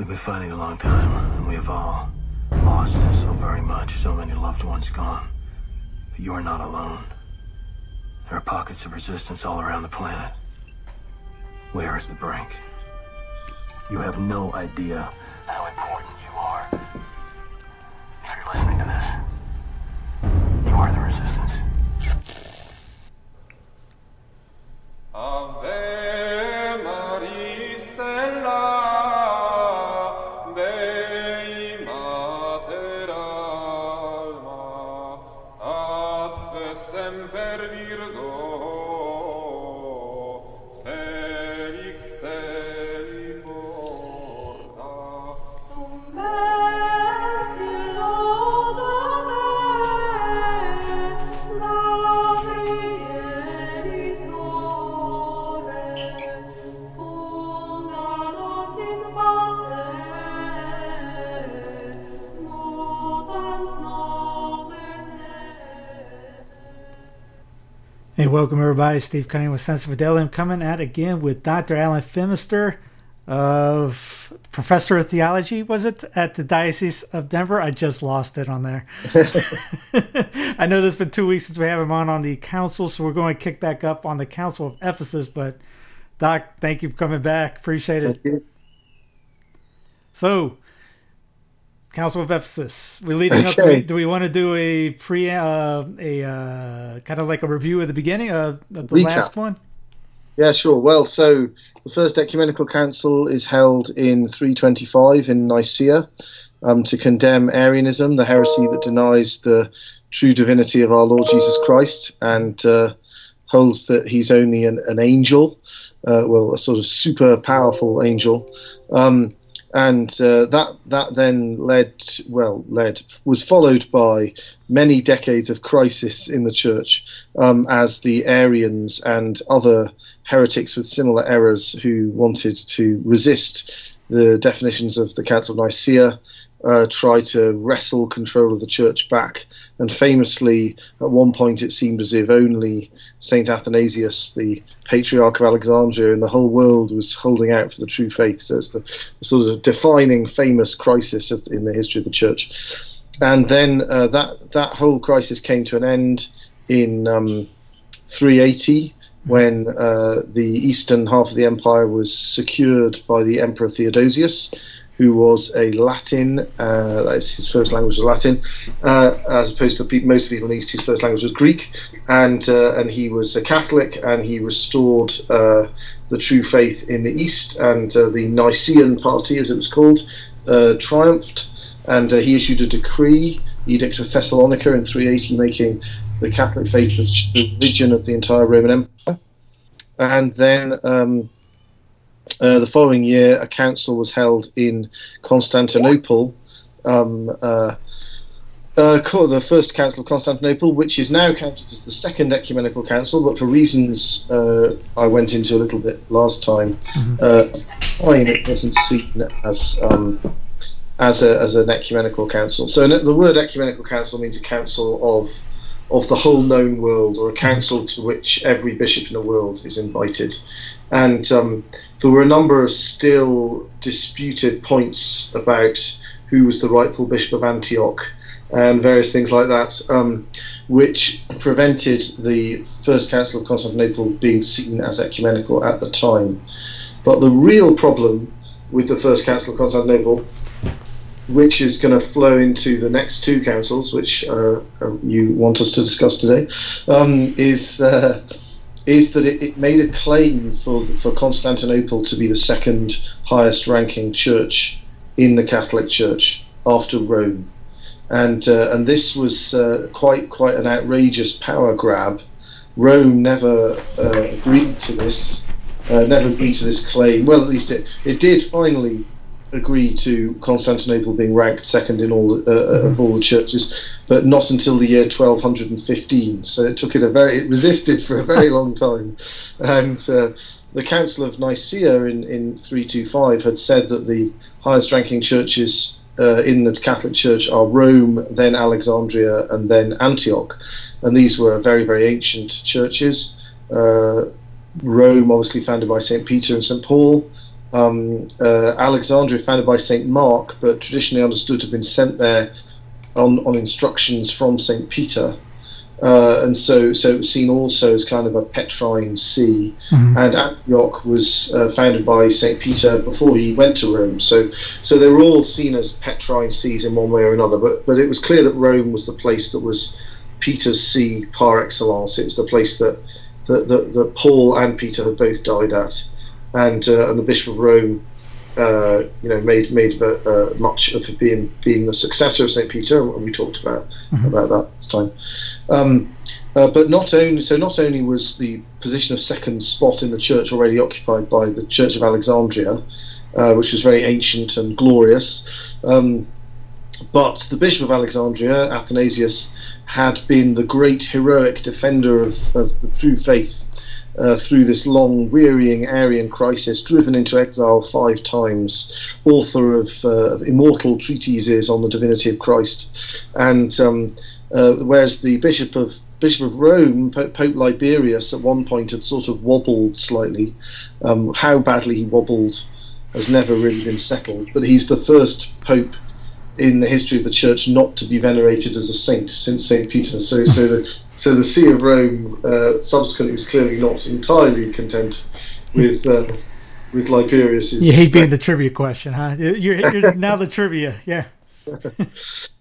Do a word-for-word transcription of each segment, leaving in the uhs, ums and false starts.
We've been fighting a long time, and we have all lost so very much, so many loved ones gone. But you are not alone. There are pockets of resistance all around the planet. Where is the brink? You have no idea how important you are. If you're listening to this, you are the resistance. Ave Maria Stella. Hey, welcome everybody. Steve Cunningham with Sense of Fidelity. I'm coming at again with Doctor Alan Femister, of Professor of Theology, was it, at the Diocese of Denver? I just lost it on there. I know it's been two weeks since we have him on on the council, so we're going to kick back up on the Council of Ephesus. But Doc, thank you for coming back. Appreciate it. Thank you. So, Council of Ephesus. We're leading up. Okay. To, do we want to do a pre, uh, a uh, kind of like a review of the beginning of the Recap. Last one? Yeah, sure. Well, so the first ecumenical council is held in three twenty-five in Nicaea um, to condemn Arianism, the heresy that denies the true divinity of our Lord Jesus Christ, and uh, holds that he's only an, an angel, uh, well, a sort of super powerful angel. Um, And uh, that that then led, well, led was followed by many decades of crisis in the church um, as the Arians and other heretics with similar errors who wanted to resist the definitions of the Council of Nicaea uh, tried to wrestle control of the church back. And famously, at one point, it seemed as if only Saint Athanasius, the Patriarch of Alexandria, and the whole world was holding out for the true faith. So it's the, the sort of defining, famous crisis of, in the history of the church. And then uh, that that whole crisis came to an end in um, three eighty. When uh, the eastern half of the empire was secured by the Emperor Theodosius, who was a Latin, uh, that is, his first language was Latin, uh, as opposed to most people in the East whose first language was Greek, and uh, and he was a Catholic, and he restored uh, the true faith in the East, and uh, the Nicene Party, as it was called, uh, triumphed, and uh, he issued a decree, Edict of Thessalonica in three eighty, making the Catholic faith the religion of the entire Roman Empire. And then um, uh, the following year, a council was held in Constantinople, um, uh, uh, the First Council of Constantinople, which is now counted as the Second Ecumenical Council, but for reasons uh, I went into a little bit last time, mm-hmm. uh, it wasn't seen as... Um, As, a, as an ecumenical council. So the word ecumenical council means a council of of the whole known world, or a council to which every bishop in the world is invited. And um, there were a number of still disputed points about who was the rightful bishop of Antioch and various things like that, um, which prevented the First Council of Constantinople being seen as ecumenical at the time. But the real problem with the First Council of Constantinople, which is going to flow into the next two councils, which uh, you want us to discuss today, um, is uh, is that it, it made a claim for for Constantinople to be the second highest-ranking church in the Catholic Church after Rome, and uh, and this was uh, quite quite an outrageous power grab. Rome never uh, agreed to this, uh, never agreed to this claim. Well, at least it, it did finally agree to Constantinople being ranked second in all uh, mm-hmm. of all the churches, but not until the year twelve fifteen. So it took it a very it resisted for a very long time, and uh, the Council of Nicaea in in three twenty-five had said that the highest ranking churches uh, in the Catholic Church are Rome, then Alexandria, and then Antioch, and these were very very ancient churches. Uh, Rome, obviously founded by Saint Peter and Saint Paul. um, uh, Alexandria, founded by Saint Mark, but traditionally understood to have been sent there on, on instructions from Saint Peter. Uh, and so, so it was seen also as kind of a Petrine see, mm-hmm. and Antioch was uh, founded by Saint Peter before he went to Rome. So, so they were all seen as Petrine sees in one way or another. But, but it was clear that Rome was the place that was Peter's see par excellence. It was the place that that, that, that Paul and Peter had both died at, and uh, and the Bishop of Rome, uh, you know, made made uh, much of being being the successor of Saint Peter, and we talked about mm-hmm. about that this time. Um, uh, but not only so, not only was the position of second spot in the church already occupied by the Church of Alexandria, uh, which was very ancient and glorious, um, but the Bishop of Alexandria, Athanasius, had been the great heroic defender of, of the true faith uh, through this long, wearying Arian crisis, driven into exile five times, author of, uh, of immortal treatises on the divinity of Christ, and. Um, Uh, whereas the Bishop of Bishop of Rome, Pope, Pope Liberius, at one point had sort of wobbled slightly. Um, how badly he wobbled has never really been settled. But he's the first Pope in the history of the Church not to be venerated as a saint since Saint Peter. So, so the so the See of Rome uh, subsequently was clearly not entirely content with uh, with Liberius's. You hate being the trivia question, huh? You're, you're now the trivia, yeah.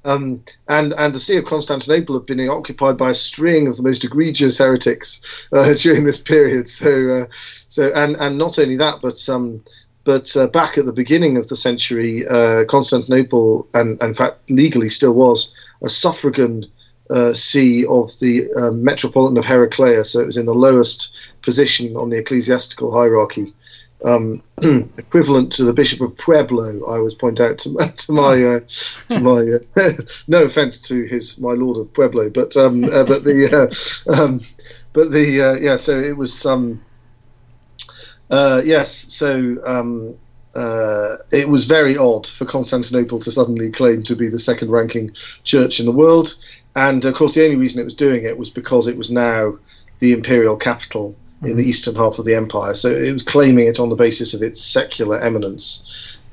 um, and and the See of Constantinople have been occupied by a string of the most egregious heretics uh, during this period. So uh, so and, and not only that, but um, but uh, back at the beginning of the century, uh, Constantinople, and, and in fact legally still was, a suffragan uh, see of the uh, Metropolitan of Heraclea. So it was in the lowest position on the ecclesiastical hierarchy. Um, equivalent to the Bishop of Pueblo, I always point out to, to my uh, to my uh, no offence to his my Lord of Pueblo, but um, uh, but the uh, um, but the uh, yeah. So it was um, uh, yes. So um, uh, it was very odd for Constantinople to suddenly claim to be the second-ranking church in the world, and of course the only reason it was doing it was because it was now the imperial capital in the eastern half of the empire, so it was claiming it on the basis of its secular eminence.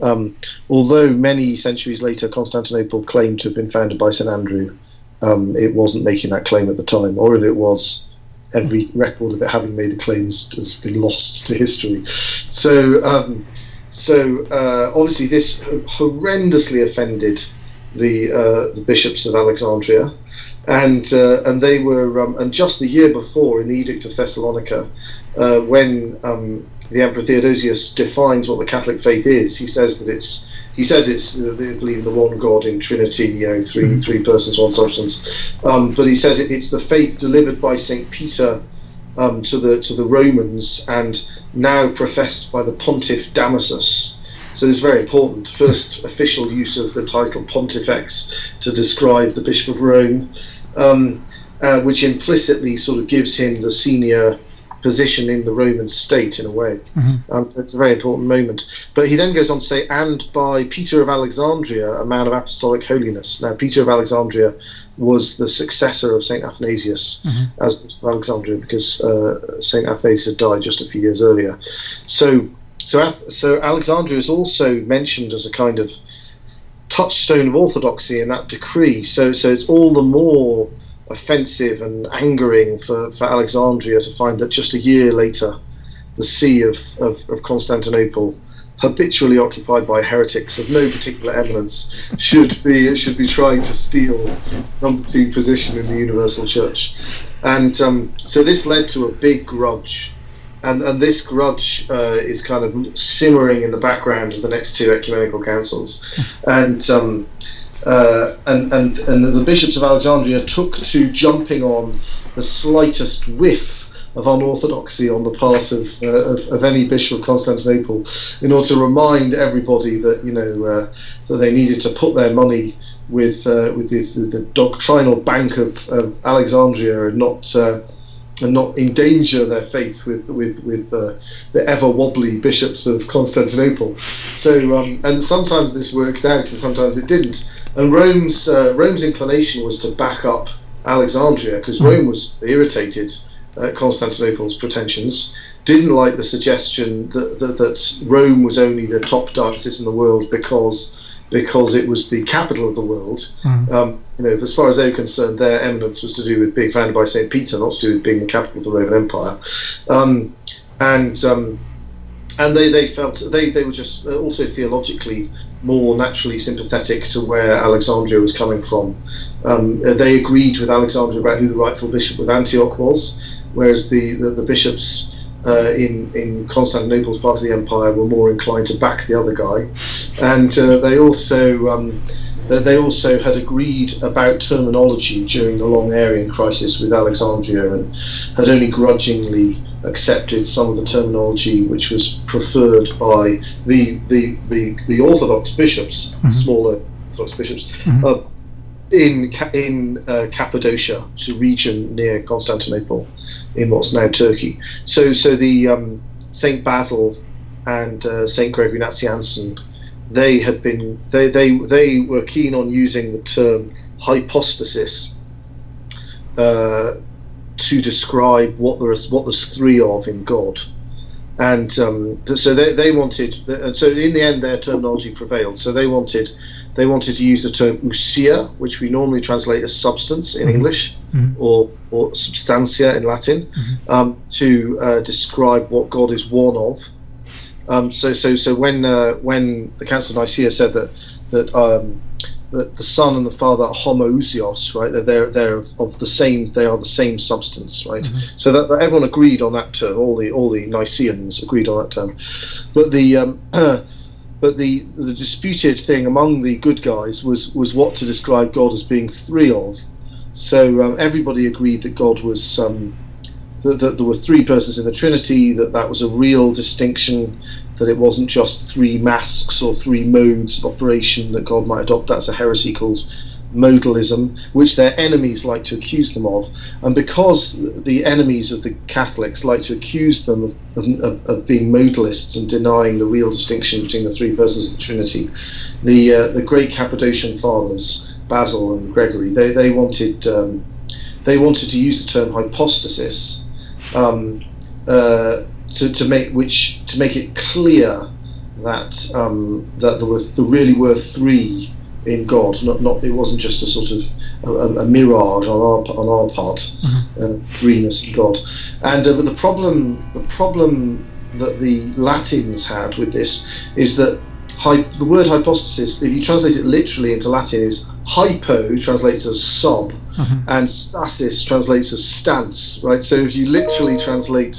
Um, although many centuries later Constantinople claimed to have been founded by Saint Andrew, um, it wasn't making that claim at the time, or if it was, every record of it having made the claims has been lost to history. So, um, so uh, obviously this horrendously offended the uh, the bishops of Alexandria. And uh, and they were um, and just the year before in the Edict of Thessalonica, uh, when um, the Emperor Theodosius defines what the Catholic faith is, he says that it's he says it's uh, they believe in the one God in Trinity, you know, three three persons, one substance. Um, but he says it, it's the faith delivered by Saint Peter um, to the to the Romans and now professed by the Pontiff Damasus. So this is very important. First official use of the title Pontifex to describe the Bishop of Rome, um, uh, which implicitly sort of gives him the senior position in the Roman state in a way. Mm-hmm. Um, so it's a very important moment. But he then goes on to say, and by Peter of Alexandria, a man of apostolic holiness. Now, Peter of Alexandria was the successor of Saint Athanasius mm-hmm. as Bishop of Alexandria, because uh, Saint Athanasius had died just a few years earlier. So... So, so Alexandria is also mentioned as a kind of touchstone of orthodoxy in that decree. So, so it's all the more offensive and angering for, for Alexandria to find that just a year later, the see of, of, of Constantinople, habitually occupied by heretics of no particular eminence, should be should be trying to steal number two position in the universal church, and um, so this led to a big grudge. And, and this grudge uh, is kind of simmering in the background of the next two ecumenical councils, and um, uh, and and and the bishops of Alexandria took to jumping on the slightest whiff of unorthodoxy on the part of uh, of, of any bishop of Constantinople, in order to remind everybody that you know uh, that they needed to put their money with uh, with this, the doctrinal bank of, of Alexandria and not. Uh, and not endanger their faith with with with uh, the ever wobbly bishops of Constantinople. So um, and sometimes this worked out, and sometimes it didn't. And Rome's uh, Rome's inclination was to back up Alexandria because Rome was irritated uh, Constantinople's pretensions, didn't like the suggestion that, that that Rome was only the top diocese in the world because because it was the capital of the world. Mm. Um, you know, as far as they were concerned, their eminence was to do with being founded by Saint Peter, not to do with being the capital of the Roman Empire. Um, and um, and they, they felt they, they were just also theologically more naturally sympathetic to where Alexandria was coming from. Um, they agreed with Alexandria about who the rightful bishop of Antioch was, whereas the, the, the bishops Uh, in, in Constantinople's part of the empire were more inclined to back the other guy, and uh, they also um, they also had agreed about terminology during the long Arian crisis with Alexandria, and had only grudgingly accepted some of the terminology which was preferred by the the, the, the Orthodox bishops, mm-hmm. smaller Orthodox bishops, mm-hmm. uh, in in uh, Cappadocia, it's a region near Constantinople in what's now Turkey. So so the um, Saint Basil and uh, Saint Gregory Nazianzen, they had been they, they they were keen on using the term hypostasis uh, to describe what there is what there's three of in God. And um, so they they wanted, and so in the end their terminology prevailed. So they wanted they wanted to use the term ousia, which we normally translate as substance in mm-hmm. English, mm-hmm. or or substantia in Latin, mm-hmm. um, to uh, describe what God is one of. Um, so so so when uh, when the Council of Nicaea said that that um, that the Son and the Father are homoousios, right? That they're they're of, of the same. They are the same substance, right? Mm-hmm. So that, that everyone agreed on that term. All the all the Nicaeans agreed on that term. But the um, but the the disputed thing among the good guys was was what to describe God as being three of. So um, everybody agreed that God was um, that, that there were three persons in the Trinity. That that was a real distinction. That it wasn't just three masks or three modes of operation that God might adopt. That's a heresy called modalism, which their enemies like to accuse them of. And because the enemies of the Catholics like to accuse them of, of, of being modalists and denying the real distinction between the three persons of the Trinity, the uh, the great Cappadocian fathers, Basil and Gregory, they they wanted um, they wanted to use the term hypostasis. Um, uh, To, to make which to make it clear that um, that there were there really were three in God, not not it wasn't just a sort of a, a mirage on our on our part, mm-hmm. uh, threeness in God. And uh, but the problem the problem that the Latins had with this is that hy- the word hypostasis, if you translate it literally into Latin, is hypo translates as sub, mm-hmm. and stasis translates as stance, right? So if you literally translate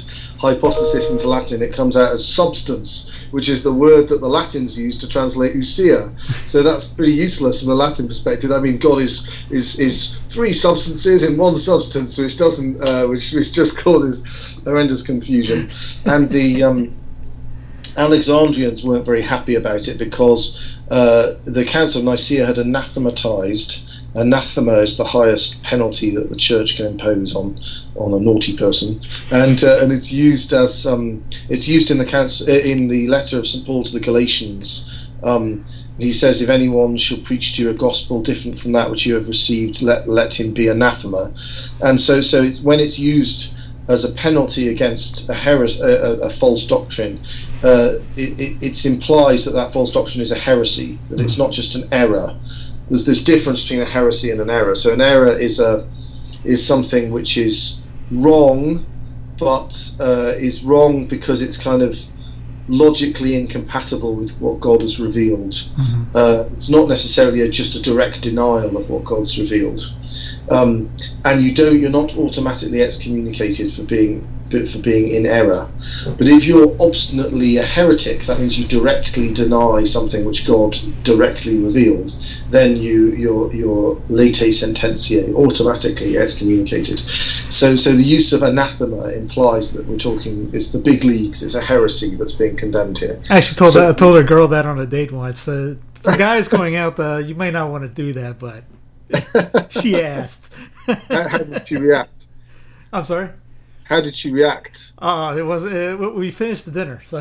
hypostasis into Latin, it comes out as substance, which is the word that the Latins use to translate ousia. So that's pretty useless from the Latin perspective. I mean, God is is is three substances in one substance, which doesn't, uh, which which just causes horrendous confusion. And the um, Alexandrians weren't very happy about it because uh, the Council of Nicaea had anathematized. Anathema is the highest penalty that the church can impose on, on a naughty person, and uh, and it's used as um, it's used in the council, in the letter of Saint Paul to the Galatians. Um, he says, if anyone shall preach to you a gospel different from that which you have received, let let him be anathema. And so so it's, when it's used as a penalty against a heres- a, a false doctrine, uh, it, it, it implies that that false doctrine is a heresy, that it's not just an error. There's this difference between a heresy and an error. So an error is a is something which is wrong, but uh, is wrong because it's kind of logically incompatible with what God has revealed. Mm-hmm. Uh, it's not necessarily a, just a direct denial of what God's revealed, um, and you don't you're not automatically excommunicated for being for being in error. But if you're obstinately a heretic, that means you directly deny something which God directly revealed, then you you're you're latae sententiae, automatically excommunicated. So so the use of anathema implies that we're talking, it's the big leagues, it's a heresy that's being condemned here. I actually told so, that, I told a girl that on a date once. Uh, for guys going out, uh, you may not want to do that, but she asked. How did she react? I'm sorry? How did she react? Uh, it was uh, we finished the dinner, so.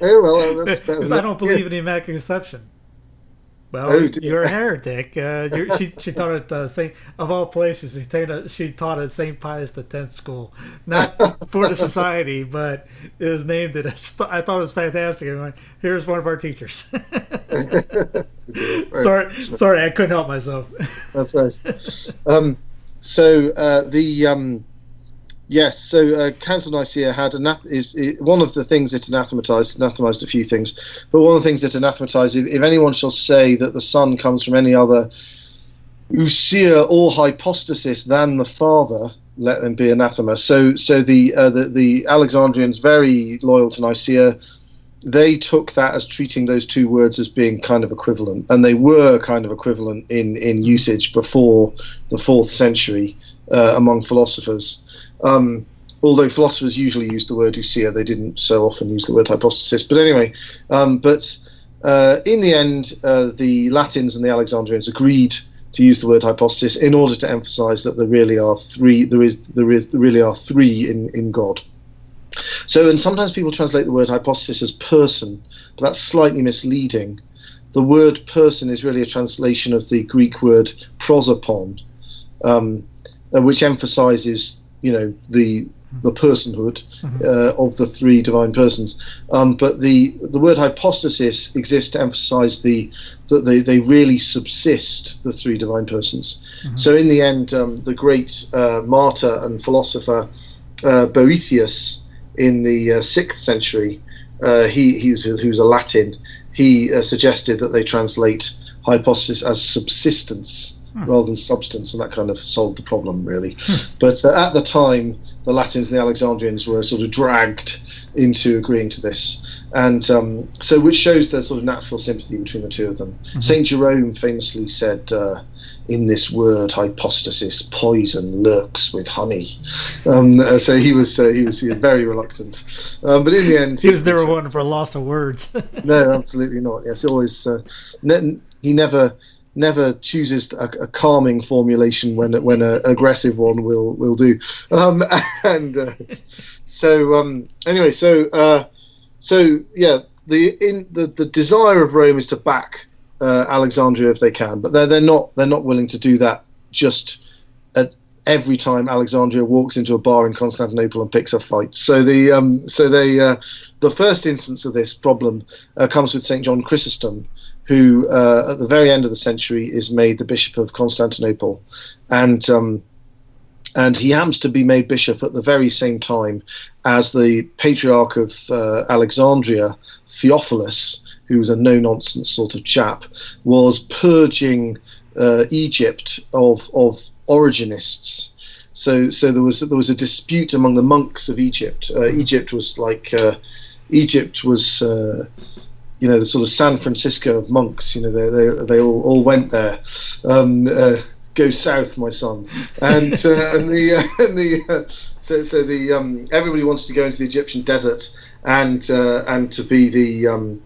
Hey, well, that's better. Because I don't believe yeah. in immaculate conception. Well, oh, you're a heretic. Uh, you're, she she taught at uh, Saint of all places. She taught, she taught at Saint Pius X school, not for the society, but it was named it. I thought it was fantastic. I'm like, here's one of our teachers. sorry, sorry, I couldn't help myself. That's nice. Um, so uh, the um, yes, so uh, Council of Nicaea had anath- is, is one of the things it anathematized. Anathematized a few things, but one of the things it anathematized: if, if anyone shall say that the Son comes from any other ousia or hypostasis than the Father, let them be anathema. So, so the uh, the, the Alexandrians, very loyal to Nicaea, they took that as treating those two words as being kind of equivalent, and they were kind of equivalent in, in usage before the fourth century uh, among philosophers. Um, although philosophers usually used the word ousia, they didn't so often use the word hypostasis. But anyway, um, but uh, in the end, uh, the Latins and the Alexandrians agreed to use the word hypostasis in order to emphasise that there really are three. There is there is there really are three in, in God. So, and sometimes people translate the word hypostasis as person, but that's slightly misleading. The word person is really a translation of the Greek word prosopon, um, which emphasizes, you know, the the personhood uh, of the three divine persons. Um, but the, the word hypostasis exists to emphasize the that they, they really subsist the three divine persons. Mm-hmm. So in the end, um, the great uh, martyr and philosopher uh, Boethius, in the uh, sixth century, uh, he he was, he was a Latin. He uh, suggested that they translate hypostasis as subsistence hmm. rather than substance, and that kind of solved the problem, really. Hmm. But uh, at the time, the Latins and the Alexandrians were sort of dragged into agreeing to this, and um, so which shows their sort of natural sympathy between the two of them. Mm-hmm. Saint Jerome famously said, Uh, in this word hypostasis, poison lurks with honey. Um, so he was uh, he was he was very reluctant, um, but in the end, he, he was never one for loss of words. No, absolutely not. Yes, always. Uh, ne- he never never chooses a, a calming formulation when when a, an aggressive one will will do. Um, and uh, so um, anyway, so uh, so yeah, the in the, the desire of Rome is to back Uh, Alexandria if they can, but they're they're not they're not willing to do that just at every time Alexandria walks into a bar in Constantinople and picks a fight. So the um so they uh, the first instance of this problem uh, comes with Saint John Chrysostom, who uh, at the very end of the century is made the Bishop of Constantinople, and um and he happens to be made bishop at the very same time as the Patriarch of uh, Alexandria, Theophilus, who was a no-nonsense sort of chap, was purging uh, Egypt of of Origenists. So, so there was there was a dispute among the monks of Egypt. Uh, Egypt was like uh, Egypt was, uh, you know, the sort of San Francisco of monks. You know, they they they all, all went there. Um, uh, go south, my son. And uh, and the uh, and the uh, so so the um, everybody wants to go into the Egyptian desert and uh, and to be the um,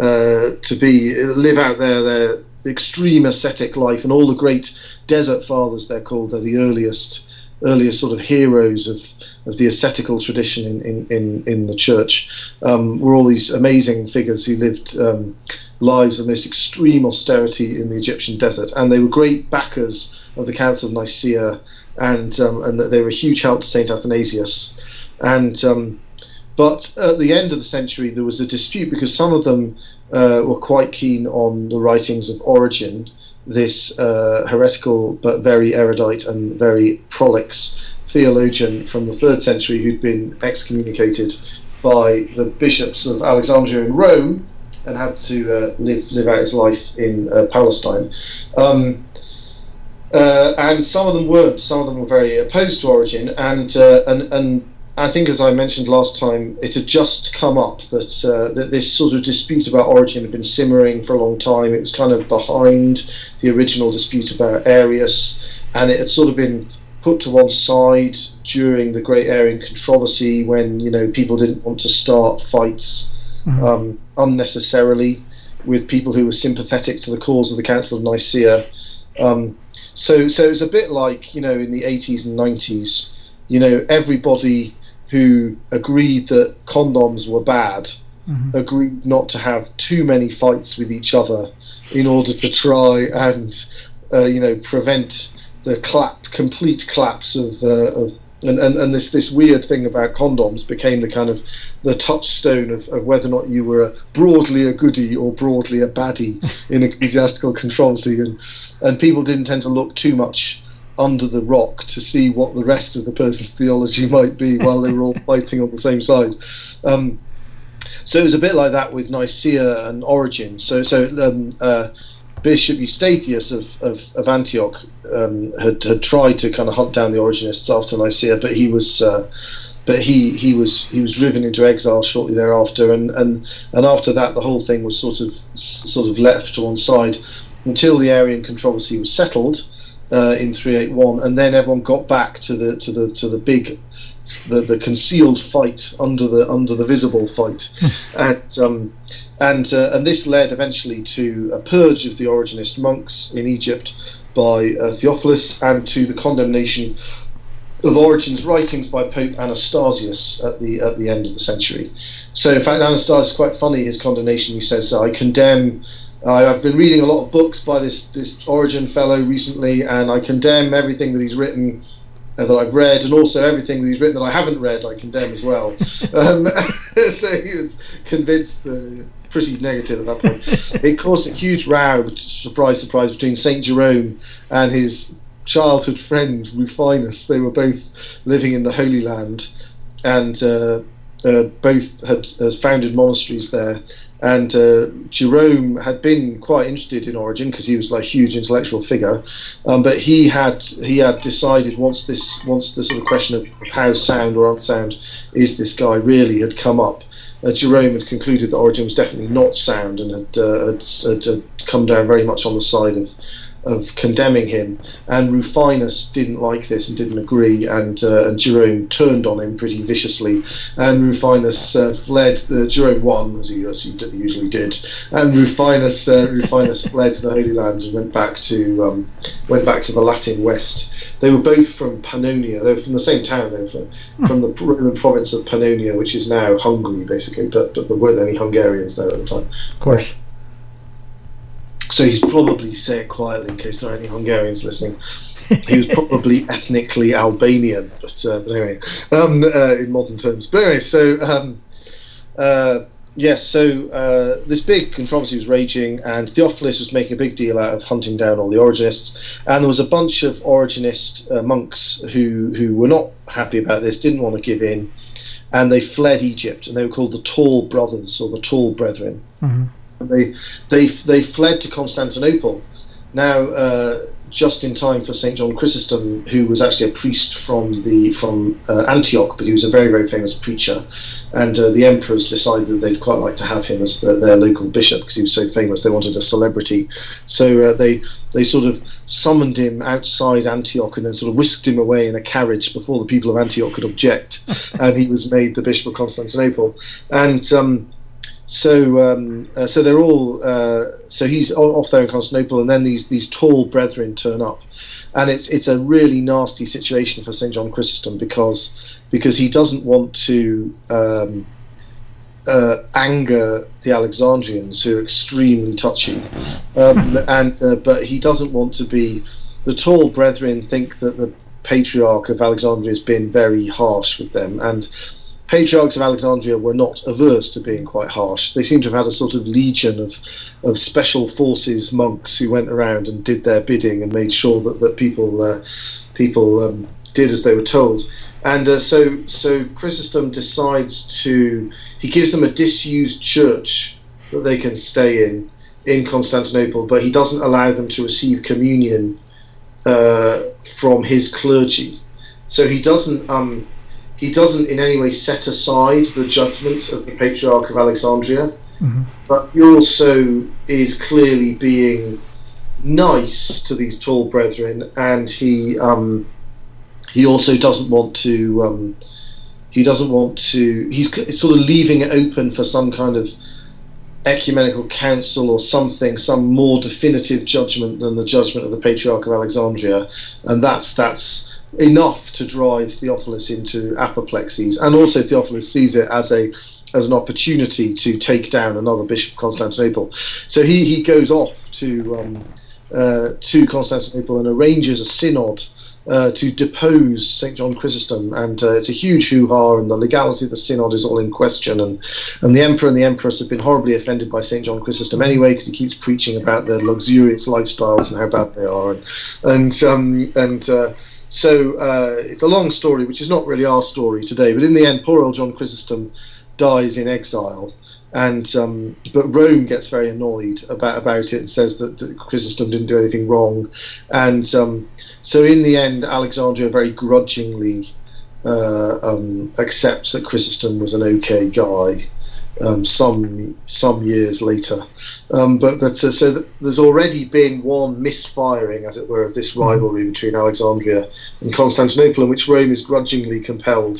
Uh, to be live out there their extreme ascetic life, and all the great desert fathers they're called, they're the earliest earliest sort of heroes of, of the ascetical tradition in, in, in, in the church, um, were all these amazing figures who lived um, lives of most extreme austerity in the Egyptian desert, and they were great backers of the Council of Nicaea, and um, and they were a huge help to Saint Athanasius, and um, but at the end of the century, there was a dispute because some of them uh, were quite keen on the writings of Origen, this uh, heretical but very erudite and very prolix theologian from the third century who'd been excommunicated by the bishops of Alexandria and Rome and had to uh, live live out his life in uh, Palestine. Um, uh, and some of them weren't. Some of them were very opposed to Origen, and uh, and and. I think, as I mentioned last time, it had just come up that uh, that this sort of dispute about Origen had been simmering for a long time. It was kind of behind the original dispute about Arius, and it had sort of been put to one side during the Great Arian Controversy, when, you know, people didn't want to start fights mm-hmm. um, unnecessarily with people who were sympathetic to the cause of the Council of Nicaea. Um, so, so it was a bit like, you know, in the eighties and nineties, you know, everybody who agreed that condoms were bad mm-hmm. agreed not to have too many fights with each other in order to try and uh, you know prevent the clap, complete collapse of uh, of and, and and this this weird thing about condoms became the kind of the touchstone of, of whether or not you were a, broadly a goodie or broadly a baddie in ecclesiastical controversy, and and people didn't tend to look too much under the rock to see what the rest of the person's theology might be while they were all fighting on the same side. Um, so it was a bit like that with Nicaea and Origen. So so um, uh, Bishop Eustathius of, of, of Antioch um, had, had tried to kind of hunt down the Origenists after Nicaea, but he was uh, but he, he was he was driven into exile shortly thereafter, and, and and after that the whole thing was sort of sort of left to one side until the Arian controversy was settled. Uh, in three eighty-one, and then everyone got back to the to the to the big, the, the concealed fight under the under the visible fight, and um, and uh, and this led eventually to a purge of the Origenist monks in Egypt by uh, Theophilus, and to the condemnation of Origen's writings by Pope Anastasius at the at the end of the century. So in fact, Anastasius is quite funny. His condemnation, he says, "I condemn." I've been reading a lot of books by this, this Origen fellow recently, and I condemn everything that he's written uh, that I've read, and also everything that he's written that I haven't read I condemn as well. um, so he was convinced, uh, pretty negative at that point. It caused a huge row, surprise, surprise, between Saint Jerome and his childhood friend Rufinus. They were both living in the Holy Land, and uh, uh, both had, had founded monasteries there. And uh, Jerome had been quite interested in Origen because he was like a huge intellectual figure, um, but he had he had decided once this once the sort of question of how sound or unsound is this guy really had come up, uh, Jerome had concluded that Origen was definitely not sound, and had, uh, had, had, had come down very much on the side of of condemning him. And Rufinus didn't like this and didn't agree, and uh, and Jerome turned on him pretty viciously, and Rufinus uh, fled the, Jerome won as he, as he usually did, and Rufinus uh, Rufinus fled to the Holy Land and went back to um, went back to the Latin West. They were both from Pannonia. They were from the same town. They were from, from the Roman province of Pannonia, which is now Hungary basically, but, but there weren't any Hungarians there at the time, of course. So he's probably, say it quietly in case there are any Hungarians listening, he was probably ethnically Albanian, but, uh, but anyway, um, uh, in modern terms. But anyway, so um, uh, yes, so uh, this big controversy was raging, and Theophilus was making a big deal out of hunting down all the Origenists, and there was a bunch of Origenist uh, monks who, who were not happy about this, didn't want to give in, and they fled Egypt, and they were called the Tall Brothers or the Tall Brethren. Mm-hmm. They, they they fled to Constantinople, now uh, just in time for Saint John Chrysostom, who was actually a priest from the from uh, Antioch, but he was a very, very famous preacher, and uh, the emperors decided that they'd quite like to have him as the, their local bishop because he was so famous. They wanted a celebrity, so uh, they they sort of summoned him outside Antioch and then sort of whisked him away in a carriage before the people of Antioch could object, and he was made the bishop of Constantinople. And um, So, um, uh, so they're all. Uh, so he's off there in Constantinople, and then these these Tall Brethren turn up, and it's it's a really nasty situation for Saint John Chrysostom because because he doesn't want to um, uh, anger the Alexandrians, who are extremely touchy, um, and uh, but he doesn't want to be. The Tall Brethren think that the Patriarch of Alexandria has been very harsh with them, and Patriarchs of Alexandria were not averse to being quite harsh. They seem to have had a sort of legion of, of special forces monks who went around and did their bidding and made sure that that people uh, people um, did as they were told. And uh, so so Chrysostom decides to he gives them a disused church that they can stay in in Constantinople, but he doesn't allow them to receive communion uh, from his clergy. So he doesn't. Um, He doesn't in any way set aside the judgment of the Patriarch of Alexandria, mm-hmm. but he also is clearly being nice to these Tall Brethren, and he um, he also doesn't want to um, he doesn't want to he's sort of leaving it open for some kind of ecumenical council or something, some more definitive judgment than the judgment of the Patriarch of Alexandria, and that's that's. enough to drive Theophilus into apoplexies, and also Theophilus sees it as a as an opportunity to take down another bishop of Constantinople. So he, he goes off to um, uh, to Constantinople and arranges a synod uh, to depose Saint John Chrysostom, and uh, it's a huge hoo-ha, and the legality of the synod is all in question, and, and the emperor and the empress have been horribly offended by Saint John Chrysostom anyway, because he keeps preaching about their luxurious lifestyles and how bad they are, and and um, and. Uh, So uh, it's a long story, which is not really our story today. But in the end, poor old John Chrysostom dies in exile, and um, but Rome gets very annoyed about about it and says that, that Chrysostom didn't do anything wrong, and um, so in the end, Alexandria very grudgingly uh, um, accepts that Chrysostom was an okay guy. Um, some some years later, um, but but uh, so th- there's already been one misfiring, as it were, of this rivalry between Alexandria and Constantinople, in which Rome is grudgingly compelled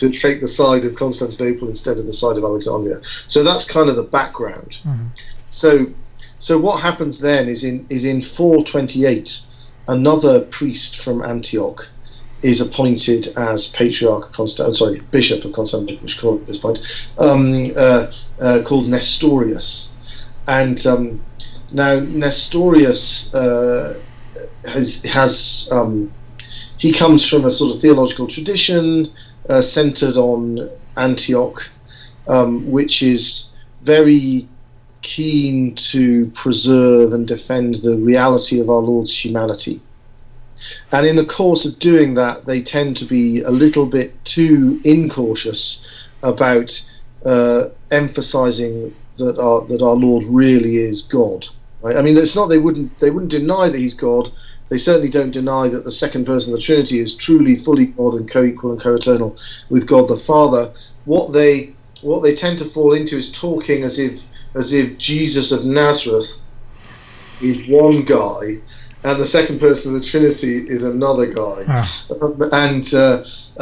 to take the side of Constantinople instead of the side of Alexandria. So that's kind of the background. Mm-hmm. So so what happens then is in is in four twenty-eight, another priest from Antioch is appointed as Patriarch of Constant- I'm sorry, Bishop of Constantinople, we should call it at this point, um, uh, uh, called Nestorius. And um, now Nestorius uh, has, has um, he comes from a sort of theological tradition uh, centered on Antioch, um, which is very keen to preserve and defend the reality of our Lord's humanity. And in the course of doing that, they tend to be a little bit too incautious about uh, emphasising that our that our Lord really is God. Right? I mean, it's not they wouldn't they wouldn't deny that he's God. They certainly don't deny that the second person of the Trinity is truly, fully God and co-equal and co-eternal with God the Father. What they what they tend to fall into is talking as if as if Jesus of Nazareth is one guy, and the second person of the Trinity is another guy. Oh. Um, and uh,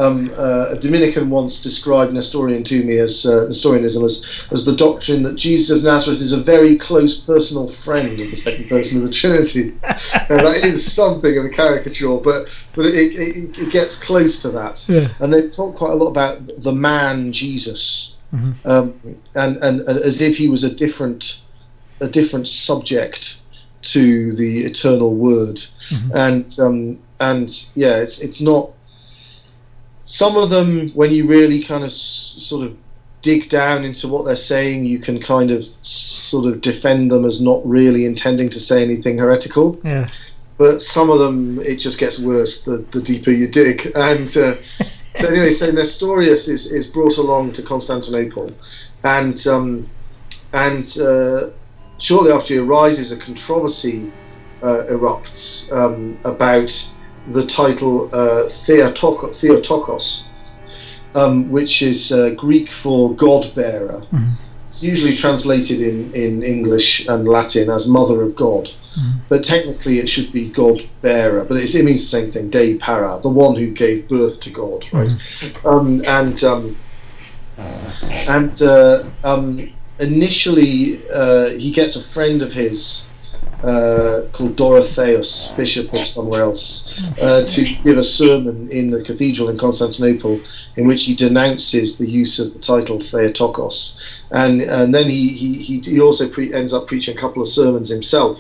um, uh, a Dominican once described Nestorian to me as uh, Nestorianism as, as the doctrine that Jesus of Nazareth is a very close personal friend of the second person of the Trinity. And that is something of a caricature, but but it, it, it gets close to that. Yeah. And they talk quite a lot about the man Jesus, mm-hmm. um, and, and and as if he was a different a different subject to the eternal word. Mm-hmm. And um, and yeah, it's it's not. Some of them, when you really kind of s- sort of dig down into what they're saying, you can kind of sort of defend them as not really intending to say anything heretical. Yeah. But some of them, it just gets worse the, the deeper you dig. And uh, so anyway, so Nestorius is, is brought along to Constantinople, and um, and. Uh, Shortly after he arises, a controversy uh, erupts um, about the title uh, Theotokos, Theotokos um, which is uh, Greek for God-bearer. Mm-hmm. It's usually translated in, in English and Latin as Mother of God, mm-hmm. but technically it should be God-bearer, but it's, it means the same thing, Dei para, the one who gave birth to God, right? Mm-hmm. Um, and um, and uh, um, Initially, uh, he gets a friend of his uh, called Dorotheus, bishop of somewhere else, uh, to give a sermon in the cathedral in Constantinople in which he denounces the use of the title Theotokos. And and then he he, he also pre- ends up preaching a couple of sermons himself,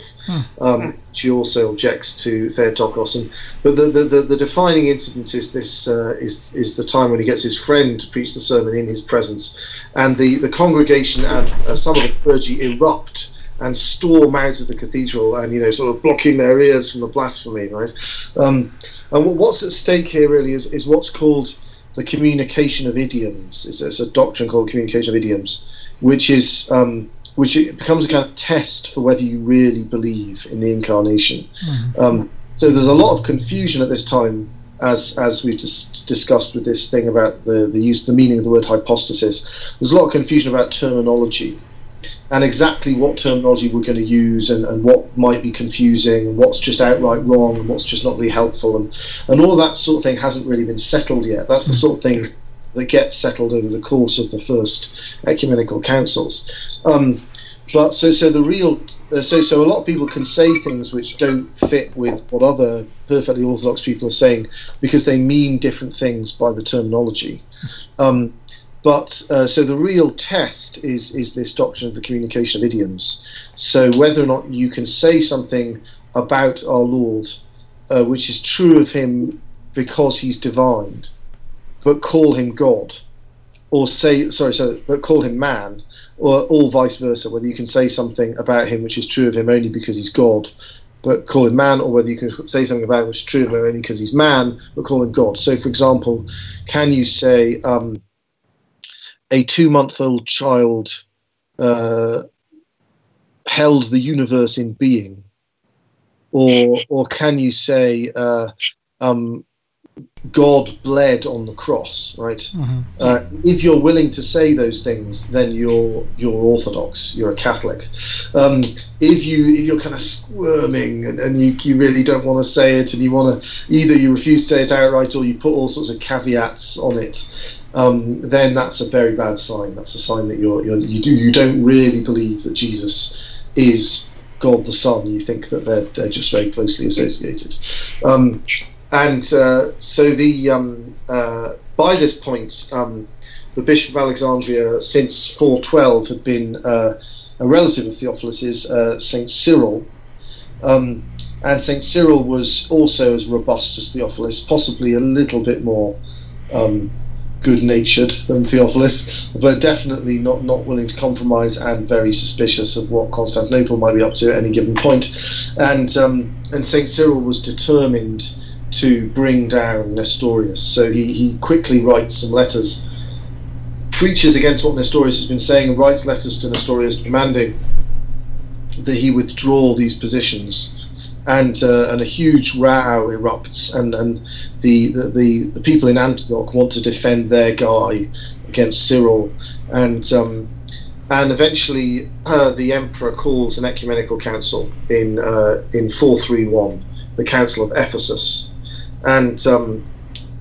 um, which he also objects to Theotokos. And but the, the, the, the defining incident is this uh, is is the time when he gets his friend to preach the sermon in his presence, and the, the congregation and uh, some of the clergy erupt and storm out of the cathedral, and you know, sort of blocking their ears from the blasphemy, right? Um, and what's at stake here really is is what's called the communication of idioms. It's, it's a doctrine called communication of idioms, which is um, which it becomes a kind of test for whether you really believe in the incarnation. Mm-hmm. Um, so there's a lot of confusion at this time, as as we've just discussed with this thing about the the use the meaning of the word hypostasis. There's a lot of confusion about terminology and exactly what terminology we're going to use, and, and what might be confusing, and what's just outright wrong, and what's just not really helpful, and, and all that sort of thing hasn't really been settled yet. That's the sort of thing that gets settled over the course of the first ecumenical councils. Um, but so so the real uh, so so a lot of people can say things which don't fit with what other perfectly orthodox people are saying because they mean different things by the terminology. Um, But uh, so the real test is is this doctrine of the communication of idioms. So whether or not you can say something about our Lord, uh, which is true of him because he's divine, but call him God, or say sorry, so but call him man, or or vice versa. Whether you can say something about him which is true of him only because he's God, but call him man, or whether you can say something about him which is true of him only because he's man, but call him God. So, for example, can you say? Um, A two-month-old child uh, held the universe in being, or or can you say uh, um, God bled on the cross? Right. Mm-hmm. Uh, if you're willing to say those things, then you're you're Orthodox. You're a Catholic. Um, if you if you're kind of squirming and, and you you really don't want to say it, and you want to either you refuse to say it outright, or you put all sorts of caveats on it. Um, then that's a very bad sign. That's a sign that you're, you're you do you don't really believe that Jesus is God the Son. You think that they're they're just very closely associated. Um, and uh, so the um, uh, by this point, um, the Bishop of Alexandria, since four twelve, had been uh, a relative of Theophilus, uh, Saint Cyril. Um, and Saint Cyril was also as robust as Theophilus, possibly a little bit more. Um, good-natured than Theophilus, but definitely not, not willing to compromise and very suspicious of what Constantinople might be up to at any given point. And um, and Saint Cyril was determined to bring down Nestorius, so he, he quickly writes some letters, preaches against what Nestorius has been saying, and writes letters to Nestorius demanding that he withdraw these positions. And uh, and a huge row erupts, and and the, the, the, the people in Antioch want to defend their guy against Cyril, and um, and eventually uh, the emperor calls an ecumenical council in uh, in four thirty-one, the Council of Ephesus, and um,